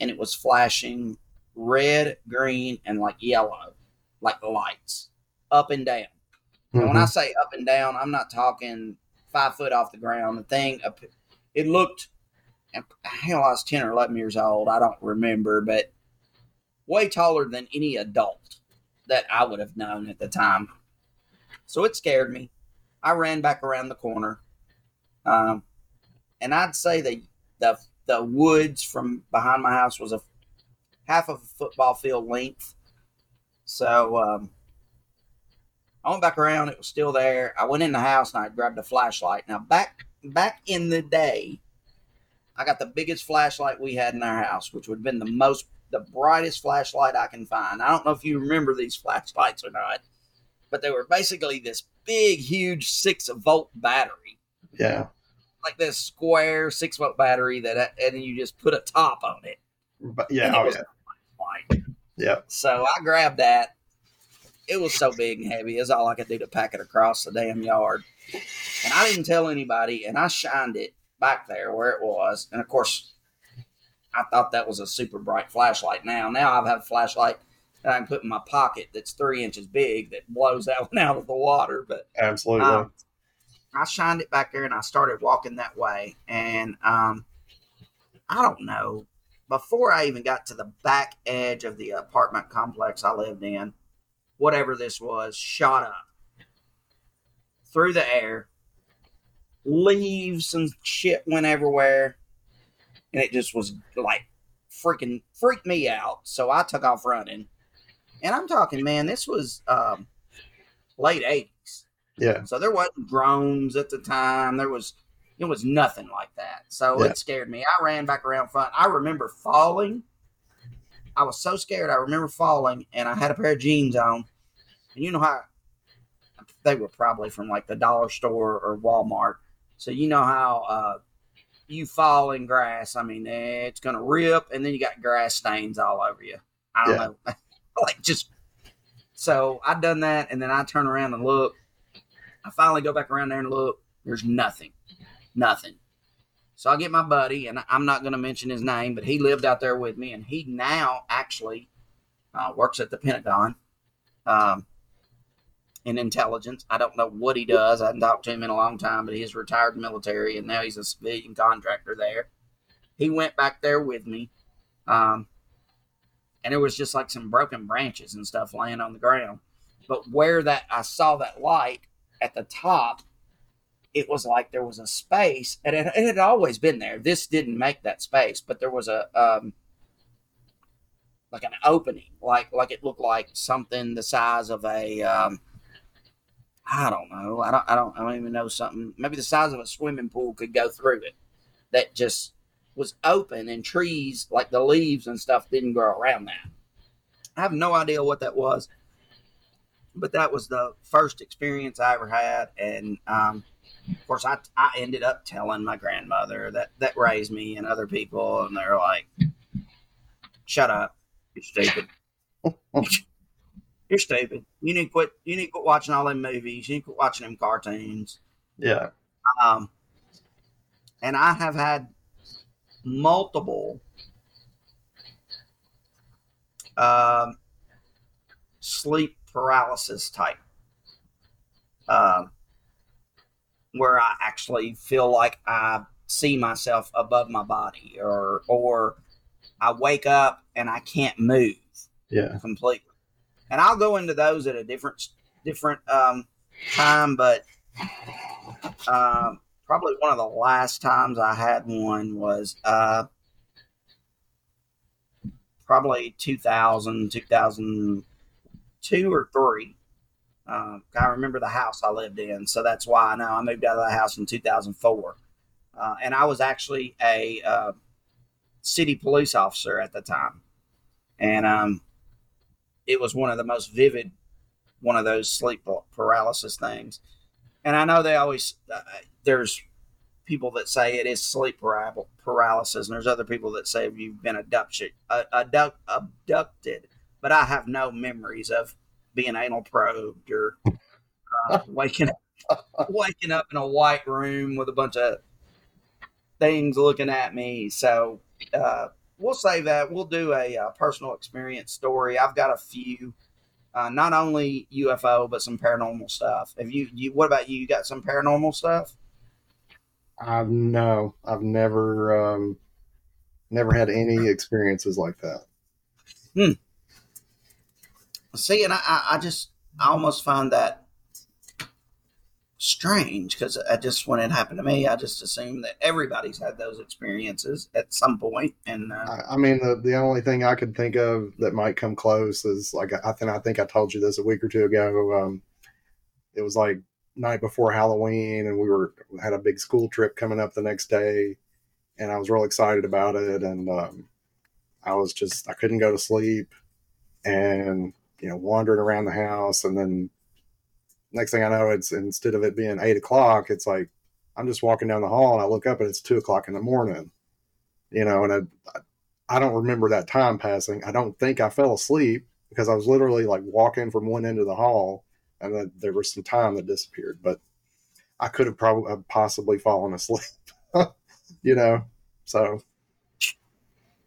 and it was flashing red, green, and like yellow, like lights up and down. Mm-hmm. And when I say up and down, I'm not talking five foot off the ground. The thing, it looked, hell, I was ten or eleven years old. I don't remember, but way taller than any adult that I would have known at the time. So it scared me. I ran back around the corner. Um, and I'd say the, the the woods from behind my house was a half of a football field length. So um, I went back around. It was still there. I went in the house and I grabbed a flashlight. Now, back back in the day, I got the biggest flashlight we had in our house, which would have been the most, the brightest flashlight I can find. I don't know if you remember these flashlights or not, but they were basically this big, huge six-volt battery. Yeah. Like this square six-volt battery that, and you just put a top on it. But yeah, oh, it was yeah. Like, yeah. So I grabbed that. It was so big and heavy. It's all I could do to pack it across the damn yard. And I didn't tell anybody, and I shined it back there where it was. And, of course, I thought that was a super bright flashlight. Now, now I've had a flashlight that I can put in my pocket that's three inches big that blows that one out of the water. But absolutely. Um, I shined it back there, and I started walking that way. And um, I don't know. Before I even got to the back edge of the apartment complex I lived in, whatever this was, shot up through the air. Leaves and shit went everywhere. And it just was like freaking freaked me out. So I took off running. And I'm talking, man, this was um, late eighties. Yeah. So there wasn't drones at the time. There was, it was nothing like that. So yeah. It scared me. I ran back around front. I remember falling. I was so scared. I remember falling, and I had a pair of jeans on. And you know how they were probably from like the dollar store or Walmart. So you know how uh, you fall in grass. I mean, it's going to rip, and then you got grass stains all over you. I don't yeah. know. Like just so I done that, and then I turn around and look. I finally go back around there and look. There's nothing, nothing. So I get my buddy, and I'm not going to mention his name, but he lived out there with me, and he now actually uh, works at the Pentagon um, in intelligence. I don't know what he does. I haven't talked to him in a long time, but he's retired military, and now he's a civilian contractor there. He went back there with me, um, and there was just like some broken branches and stuff laying on the ground. But where that I saw that light at the top, it was like there was a space, and it, it had always been there. This didn't make that space, but there was a um, like an opening, like like it looked like something the size of a um, I don't know, I don't I don't I don't even know something. Maybe the size of a swimming pool could go through it. That just was open, and trees like the leaves and stuff didn't grow around that. I have no idea what that was, but that was the first experience I ever had, and. Um, Of course, I, I ended up telling my grandmother that, that raised me and other people, and they're like, shut up. You're stupid. You're stupid. You need to quit, you need to quit watching all them movies. You need to quit watching them cartoons. Yeah. Um, and I have had multiple um, sleep paralysis type um where I actually feel like I see myself above my body, or or I wake up and I can't move yeah. completely. And I'll go into those at a different different um, time, but uh, probably one of the last times I had one was uh, probably two thousand, two thousand two or three. Uh, I remember the house I lived in, so that's why I know I moved out of that house in two thousand four. Uh, and I was actually a uh, city police officer at the time. And um, it was one of the most vivid, one of those sleep paralysis things. And I know they always, uh, there's people that say it is sleep paralysis, and there's other people that say you've been abducted, uh, abduct, abducted. But I have no memories of being anal probed or uh, waking up, waking up in a white room with a bunch of things looking at me. So uh, we'll save that. We'll do a, a personal experience story. I've got a few, uh, not only U F O, but some paranormal stuff. Have you, you, what about you? You got some paranormal stuff? I've no, I've never, um, never had any experiences like that. Hmm. See, and I, I just, I almost find that strange, because I just, when it happened to me, I just assumed that everybody's had those experiences at some point. And uh, I, I mean, the, the only thing I could think of that might come close is like, I think, I think I told you this a week or two ago. Um, it was like night before Halloween, and we were, had a big school trip coming up the next day. and I was real excited about it. And um, I was just, I couldn't go to sleep and, you know, wandering around the house. And then next thing I know, it's instead of it being eight o'clock, it's like, I'm just walking down the hall and I look up and it's two o'clock in the morning, you know, and I, I don't remember that time passing. I don't think I fell asleep because I was literally like walking from one end of the hall and then there was some time that disappeared, but I could have probably possibly fallen asleep, you know? So.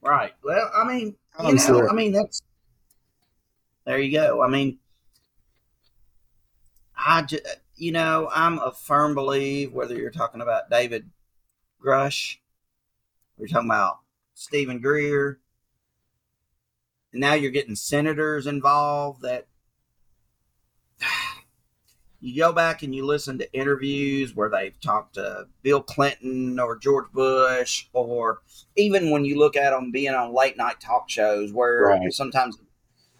Right. Well, I mean, you know, sure. I mean, that's, there you go. I mean, I just, you know, I'm a firm believer, whether you're talking about David Grusch, we're talking about Stephen Greer, and now you're getting senators involved, that you go back and you listen to interviews where they've talked to Bill Clinton or George Bush, or even when you look at them being on late night talk shows where right. sometimes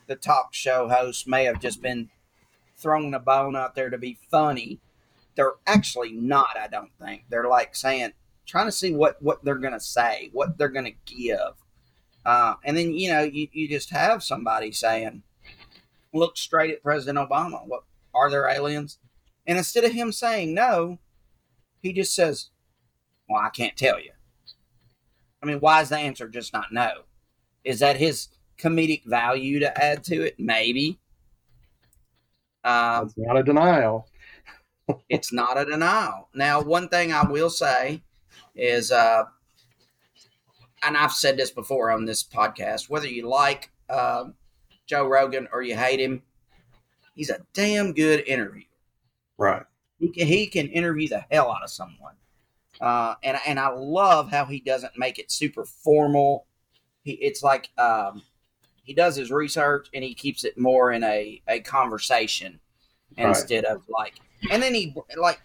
the talk show host may have just been throwing a bone out there to be funny. They're actually not, I don't think. They're like saying, trying to see what, what they're going to say, what they're going to give. Uh, and then, you know, you, you just have somebody saying, look straight at President Obama. What, are there aliens? And instead of him saying no, he just says, well, I can't tell you. I mean, why is the answer just not no? Is that his comedic value to add to it? Maybe. Um, it's not a denial. It's not a denial. Now, one thing I will say is, uh, and I've said this before on this podcast, whether you like uh, Joe Rogan or you hate him, he's a damn good interviewer. Right. He can, he can interview the hell out of someone. Uh, and, and I love how he doesn't make it super formal. He, it's like um, he does his research and he keeps it more in a, a conversation right. instead of like, and then he like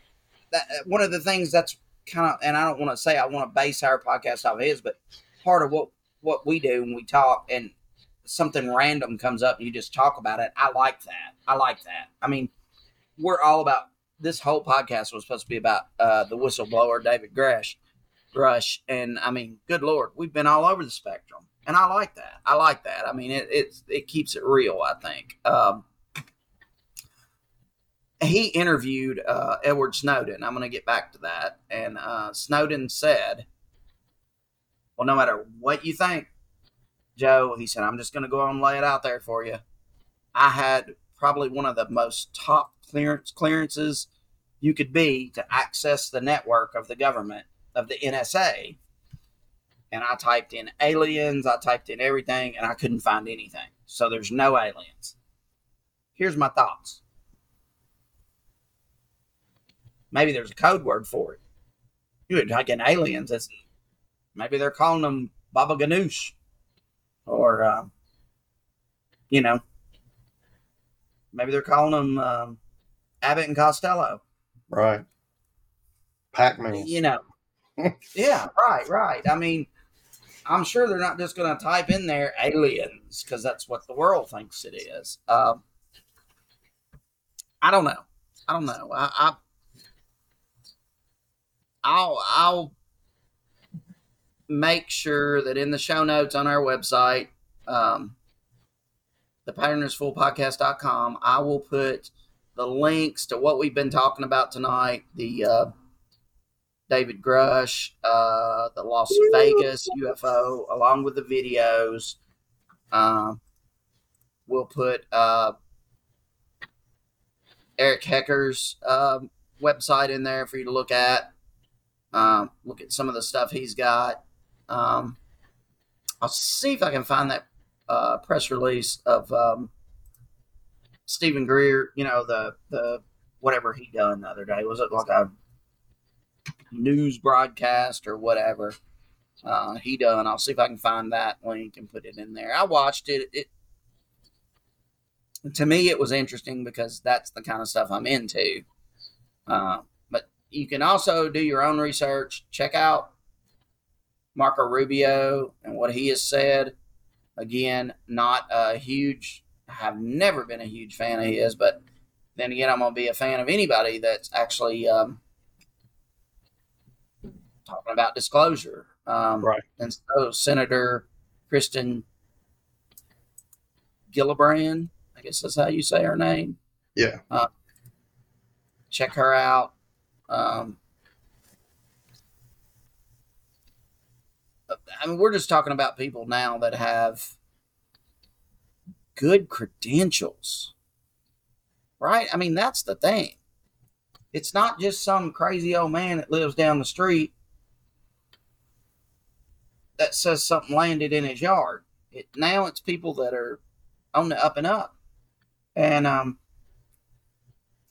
that, one of the things that's kind of, and I don't want to say, I want to base our podcast off his, but part of what, what we do when we talk and something random comes up and you just talk about it. I like that. I like that. I mean, we're all about, this whole podcast was supposed to be about uh, the whistleblower, David Grusch, Grusch. And I mean, good Lord, we've been all over the spectrum. And I like that. I like that. I mean, it, it's, it keeps it real, I think. Um, he interviewed uh, Edward Snowden. I'm going to get back to that. And uh, Snowden said, well, no matter what you think, Joe, he said, I'm just going to go on and lay it out there for you. I had probably one of the most top clearance clearances you could be to access the network of the government, of the N S A. And I typed in aliens, I typed in everything, and I couldn't find anything. So there's no aliens. Here's my thoughts. Maybe there's a code word for it. You would type in aliens. That's, maybe they're calling them Baba Ganoush. Or, uh, you know, maybe they're calling them um, Abbott and Costello. Right. Pac-Man. You know. Yeah, right, right. I mean, I'm sure they're not just going to type in there aliens because that's what the world thinks it is. Uh, I don't know. I don't know. I, I, I'll... I'll make sure that in the show notes on our website, um, the pattern is full podcast dot com, I will put the links to what we've been talking about tonight, the uh, David Grusch, uh, the Las Vegas U F O, along with the videos. Uh, we'll put uh, Eric Hecker's uh, website in there for you to look at. Um, look at some of the stuff he's got. Um, I'll see if I can find that uh, press release of um, Stephen Greer, you know, the the whatever he done the other day. Was it like a news broadcast or whatever uh, he done? I'll see if I can find that link and put it in there. I watched it. It, to me, it was interesting because that's the kind of stuff I'm into. Uh, but you can also do your own research. Check out Marco Rubio and what he has said. Again, not a huge, I've never been a huge fan of his, but then again, I'm going to be a fan of anybody that's actually um, talking about disclosure. Um, right. And so Senator Kirsten Gillibrand, I guess that's how you say her name. Yeah. Uh, check her out. Um, I mean, we're just talking about people now that have good credentials, right? I mean, that's the thing. It's not just some crazy old man that lives down the street that says something landed in his yard. It, now it's people that are on the up and up. And um,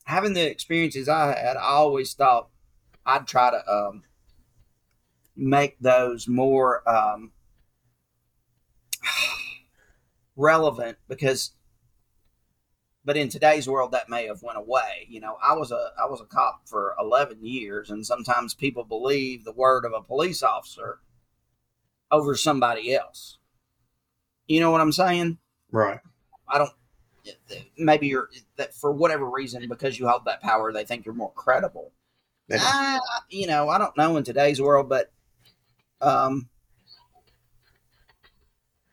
having the experiences I had, I always thought I'd try to um, make those more um, relevant because, but in today's world, that may have went away. You know, I was a I was a cop for eleven years, and sometimes people believe the word of a police officer over somebody else. You know what I'm saying? Right. I don't, maybe you're, that for whatever reason, because you hold that power, they think you're more credible. Yeah. I, you know, I don't know in today's world, but um,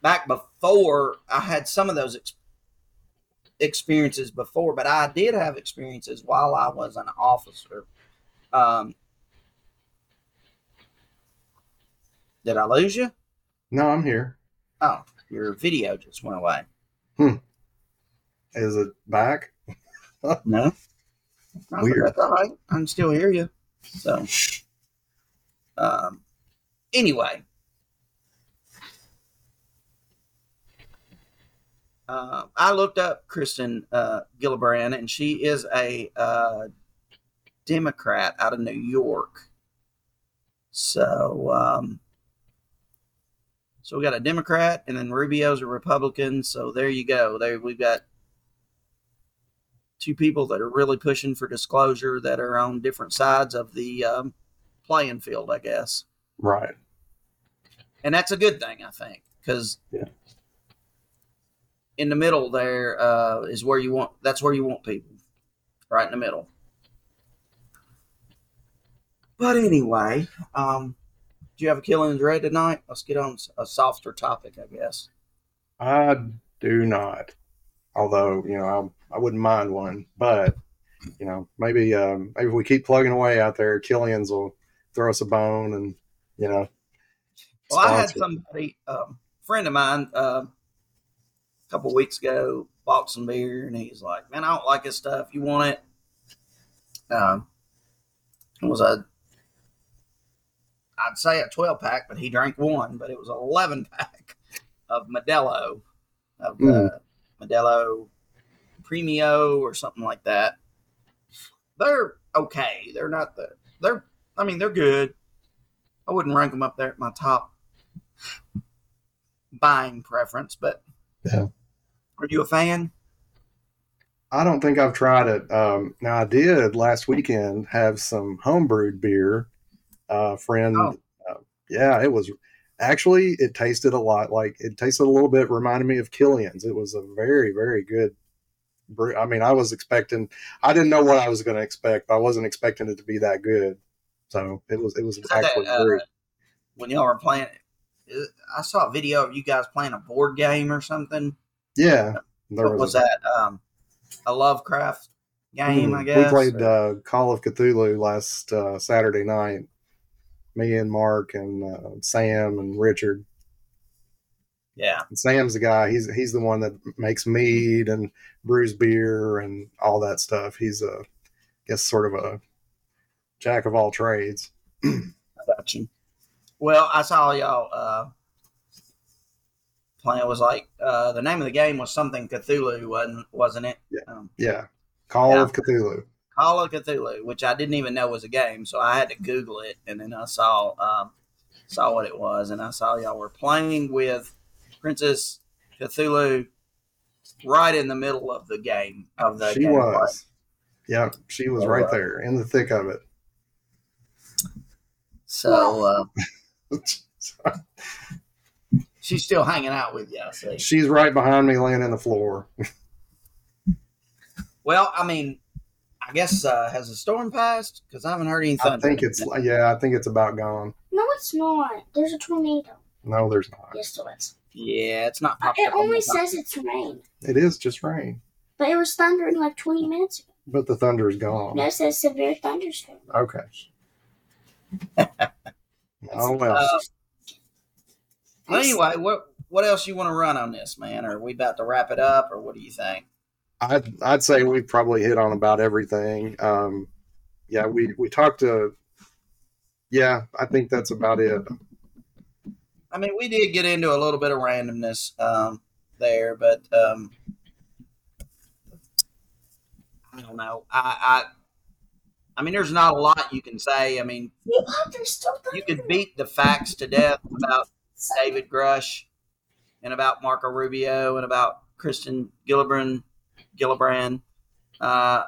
back before, I had some of those ex- experiences before, but I did have experiences while I was an officer. Um, Did I lose you? No, I'm here. Oh, your video just went away. Hmm. Is it back? No. Weird. That's all right. I can still hear you. So, um, anyway. Uh, I looked up Kirsten uh, Gillibrand, and she is a uh, Democrat out of New York. So, um... So we got a Democrat, and then Rubio's a Republican. So there you go. There we've got two people that are really pushing for disclosure that are on different sides of the um, playing field, I guess. Right. And that's a good thing, I think, because yeah. in the middle there uh, is where you want. That's where you want people, right in the middle. But anyway. Um, Do you have a killing in the red tonight? Let's get on a softer topic, I guess. I do not. Although, you know, I, I wouldn't mind one. But, you know, maybe, um, maybe if we keep plugging away out there, Killian's will throw us a bone and, you know. Well, I had somebody, um, a friend of mine, uh, a couple of weeks ago, bought some beer, and he's like, man, I don't like this stuff. You want it? Um, it was a... I'd say a twelve pack, but he drank one, but it was an eleven pack of Modelo, of mm. uh, Modelo Premio or something like that. They're okay. They're not the, they're, I mean, they're good. I wouldn't rank them up there at my top buying preference, but yeah. Are you a fan? I don't think I've tried it. Um, now I did last weekend have some homebrewed beer. Uh, friend, oh. uh, yeah, it was actually, it tasted a lot like it tasted a little bit, reminded me of Killian's. It was a very, very good brew. I mean, I was expecting, I didn't know what I was going to expect, but I wasn't expecting it to be that good. So it was, it was actually that, uh, when y'all were playing, I saw a video of you guys playing a board game or something. Yeah. There what was, was a, that? Um, a Lovecraft game, mm, I guess. We played uh, Call of Cthulhu last uh, Saturday night. Me and Mark and uh, Sam and Richard. Yeah. And Sam's the guy. He's he's the one that makes mead and brews beer and all that stuff. He's a, I guess, sort of a jack of all trades. About you. Well, I saw y'all uh, playing. It was like uh, the name of the game was something Cthulhu, wasn't wasn't it? Yeah. Um, yeah. Call yeah. of Cthulhu. Call of Cthulhu, which I didn't even know was a game, so I had to Google it, and then I saw um, saw what it was, and I saw y'all were playing with Princess Cthulhu right in the middle of the game. Of the she game was. Play. Yeah, she was so, right uh, there in the thick of it. So uh, she's still hanging out with you, I see. She's right behind me laying on the floor. Well, I mean... I guess, uh, has the storm passed? Because I haven't heard any thunder. I think it's, yeah, I think it's about gone. No, it's not. There's a tornado. No, there's not. Yes, there is. Yeah, it's not popped up. It only says it's rain. It is just rain. But it was thundering like twenty minutes ago. But the thunder is gone. No, it says severe thunderstorm. Okay. Oh, well. Uh, well, anyway, what what else you want to run on this, man? Are we about to wrap it up, or what do you think? I'd, I'd say we probably hit on about everything. Um, yeah, we, we talked to... Yeah, I think that's about it. I mean, we did get into a little bit of randomness um, there, but um, I don't know. I, I I mean, there's not a lot you can say. I mean, you could beat the facts to death about David Grusch and about Marco Rubio and about Kirsten Gillibrand, Gillibrand uh,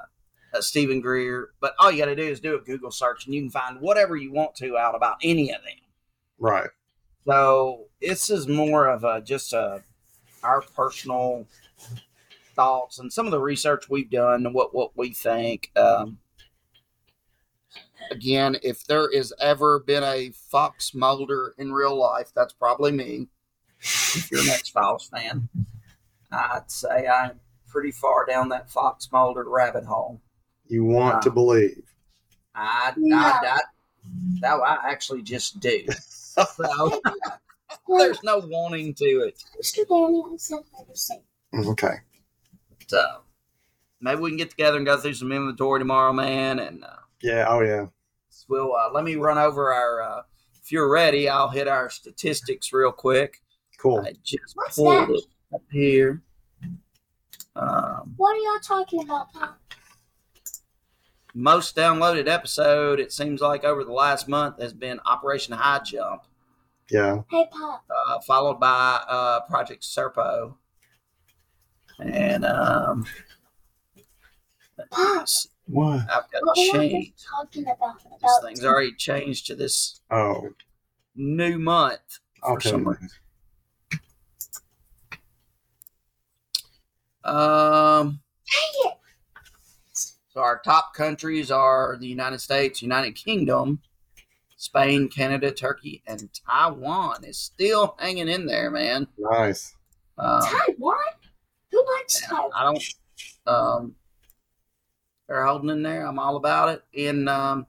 uh, Stephen Greer. But all you got to do is do a Google search, and you can find whatever you want to out about any of them. Right. So this is more of a, just a, our personal thoughts and some of the research we've done and what, what we think. Um, again, if there has ever been a Fox Mulder in real life, that's probably me. If you're an X-Files fan, I'd say I'm pretty far down that Fox Mulder rabbit hole. You want um, to believe. I, no. I, I, I actually just do. So, there's no wanting to it. Mister Danny, I said everything. Okay. So, maybe we can get together and go through some inventory tomorrow, man. And uh, yeah, oh yeah. We'll uh, let me run over our. Uh, if you're ready, I'll hit our statistics real quick. Cool. I just What's pulled that? It up here. Um, what are y'all talking about, Pop? Most downloaded episode, it seems like, over the last month has been Operation High Jump. Yeah. Hey, Pop. Uh, followed by uh, Project Serpo. And, um... Pop. What? I've got to change. Talking about, about this thing's already changed to this oh. new month for okay. some reason. Um... Dang it! So our top countries are the United States, United Kingdom, Spain, Canada, Turkey, and Taiwan is still hanging in there, man. Nice. Um, Taiwan? Who likes Taiwan? I don't. Um, they're holding in there. I'm all about it. In um,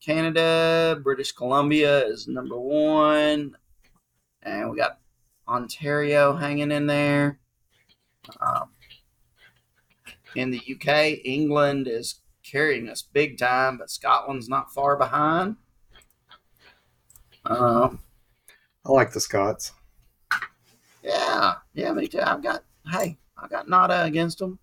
Canada, British Columbia is number one, and we got Ontario hanging in there. Um, In the U K, England is carrying us big time, but Scotland's not far behind. Um, I like the Scots. Yeah, yeah, me too. I've got, hey, I got nada against them.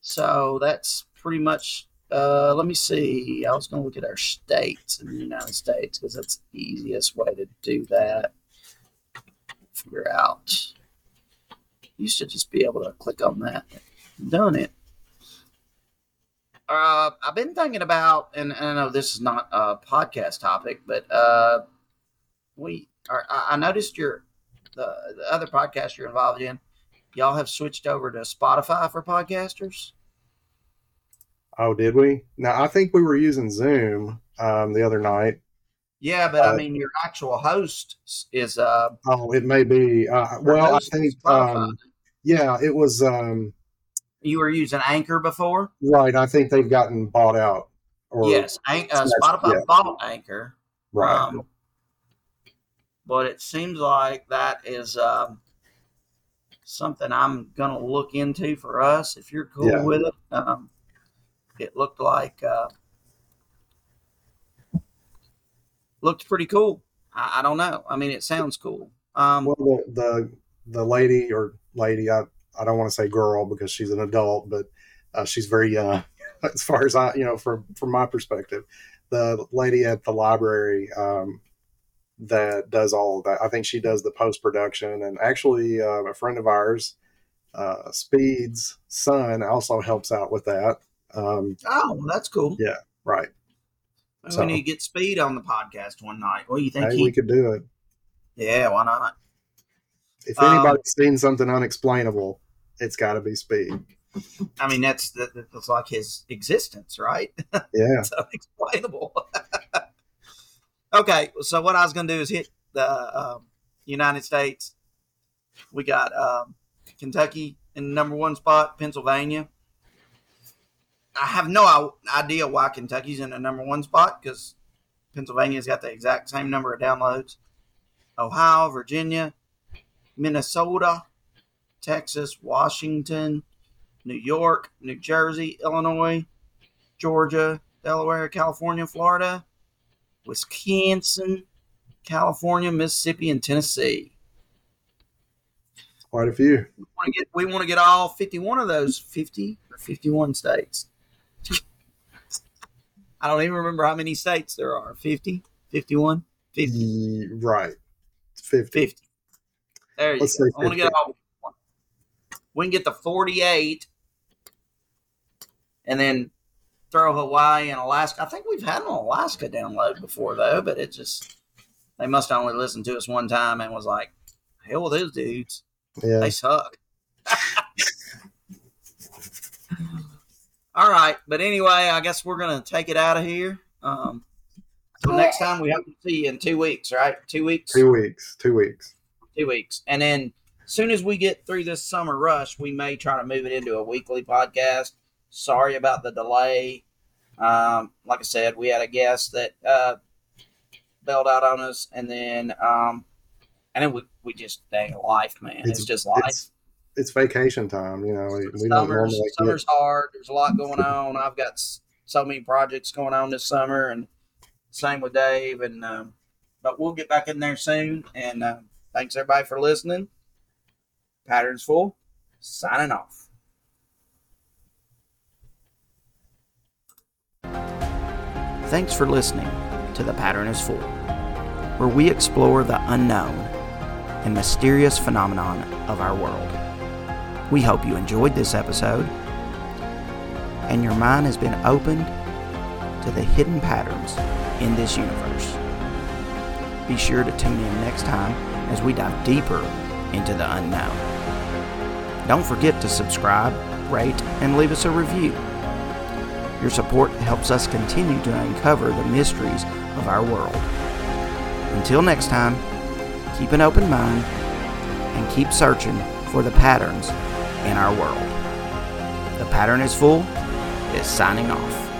So that's pretty much, uh, let me see. I was going to look at our states in the United States because that's the easiest way to do that. Figure out. You should just be able to click on that. Done it. Uh, I've been thinking about, and, and I know this is not a podcast topic, but uh, we are, I noticed your the, the other podcast you're involved in, y'all have switched over to Spotify for podcasters. Oh, did we? No, I think we were using Zoom um, the other night. Yeah, but uh, I mean, your actual host is. Uh, oh, it may be. Uh, well, I think. Um, yeah, it was. Um, You were using Anchor before? Right. I think they've gotten bought out. Or yes. An- uh, Spotify yeah. bought Anchor. Right. Um, but it seems like that is um, something I'm going to look into for us, if you're cool yeah. with it. Um, it looked like... Uh, looked pretty cool. I-, I don't know. I mean, it sounds cool. Um, well, the, the lady or lady... I. I don't want to say girl because she's an adult, but uh, she's very young as far as I, you know, from, from my perspective, the lady at the library um, that does all of that. I think she does the post-production, and actually uh, a friend of ours, uh, Speed's son, also helps out with that. Um, oh, well, that's cool. Yeah. Right. We so, need to get Speed on the podcast one night. What do you think? Hey, he... We could do it. Yeah. Why not? If anybody's um, seen something unexplainable, it's got to be Speed. I mean, that's that's like his existence, right? Yeah. It's unexplainable. Okay, so what I was going to do is hit the uh, United States. We got um, Kentucky in the number one spot, Pennsylvania. I have no idea why Kentucky's in the number one spot because Pennsylvania's got the exact same number of downloads. Ohio, Virginia, Minnesota, Texas, Washington, New York, New Jersey, Illinois, Georgia, Delaware, California, Florida, Wisconsin, California, Mississippi, and Tennessee. Quite a few. We want to get, we want to get all fifty-one of those fifty or fifty-one states. I don't even remember how many states there are. fifty, fifty-one, fifty. Right. fifty. fifty. There you Let's go. I want to get all fifty-one. We can get the forty-eight and then throw Hawaii and Alaska. I think we've had an Alaska download before, though, but it just, they must have only listened to us one time and was like, hell with those dudes. Yeah. They suck. All right. But anyway, I guess we're going to take it out of here. Um, so next time we hope to see you in two weeks, right? Two weeks? Two weeks. Two weeks. Two weeks. And then as soon as we get through this summer rush, we may try to move it into a weekly podcast. Sorry about the delay. Um, like I said, we had a guest that uh, bailed out on us, and then um, and then we, we just, dang, life, man. It's, it's just life. It's, it's vacation time, you know. We don't normally get... Summer's hard. There's a lot going on. I've got so many projects going on this summer, and same with Dave. And um, but we'll get back in there soon. And uh, thanks, everybody, for listening. Patterns Full, signing off. Thanks for listening to The Pattern is Full, where we explore the unknown and mysterious phenomenon of our world. We hope you enjoyed this episode and your mind has been opened to the hidden patterns in this universe. Be sure to tune in next time as we dive deeper into the unknown. Don't forget to subscribe, rate, and leave us a review. Your support helps us continue to uncover the mysteries of our world. Until next time, keep an open mind and keep searching for the patterns in our world. The Pattern is Full is signing off.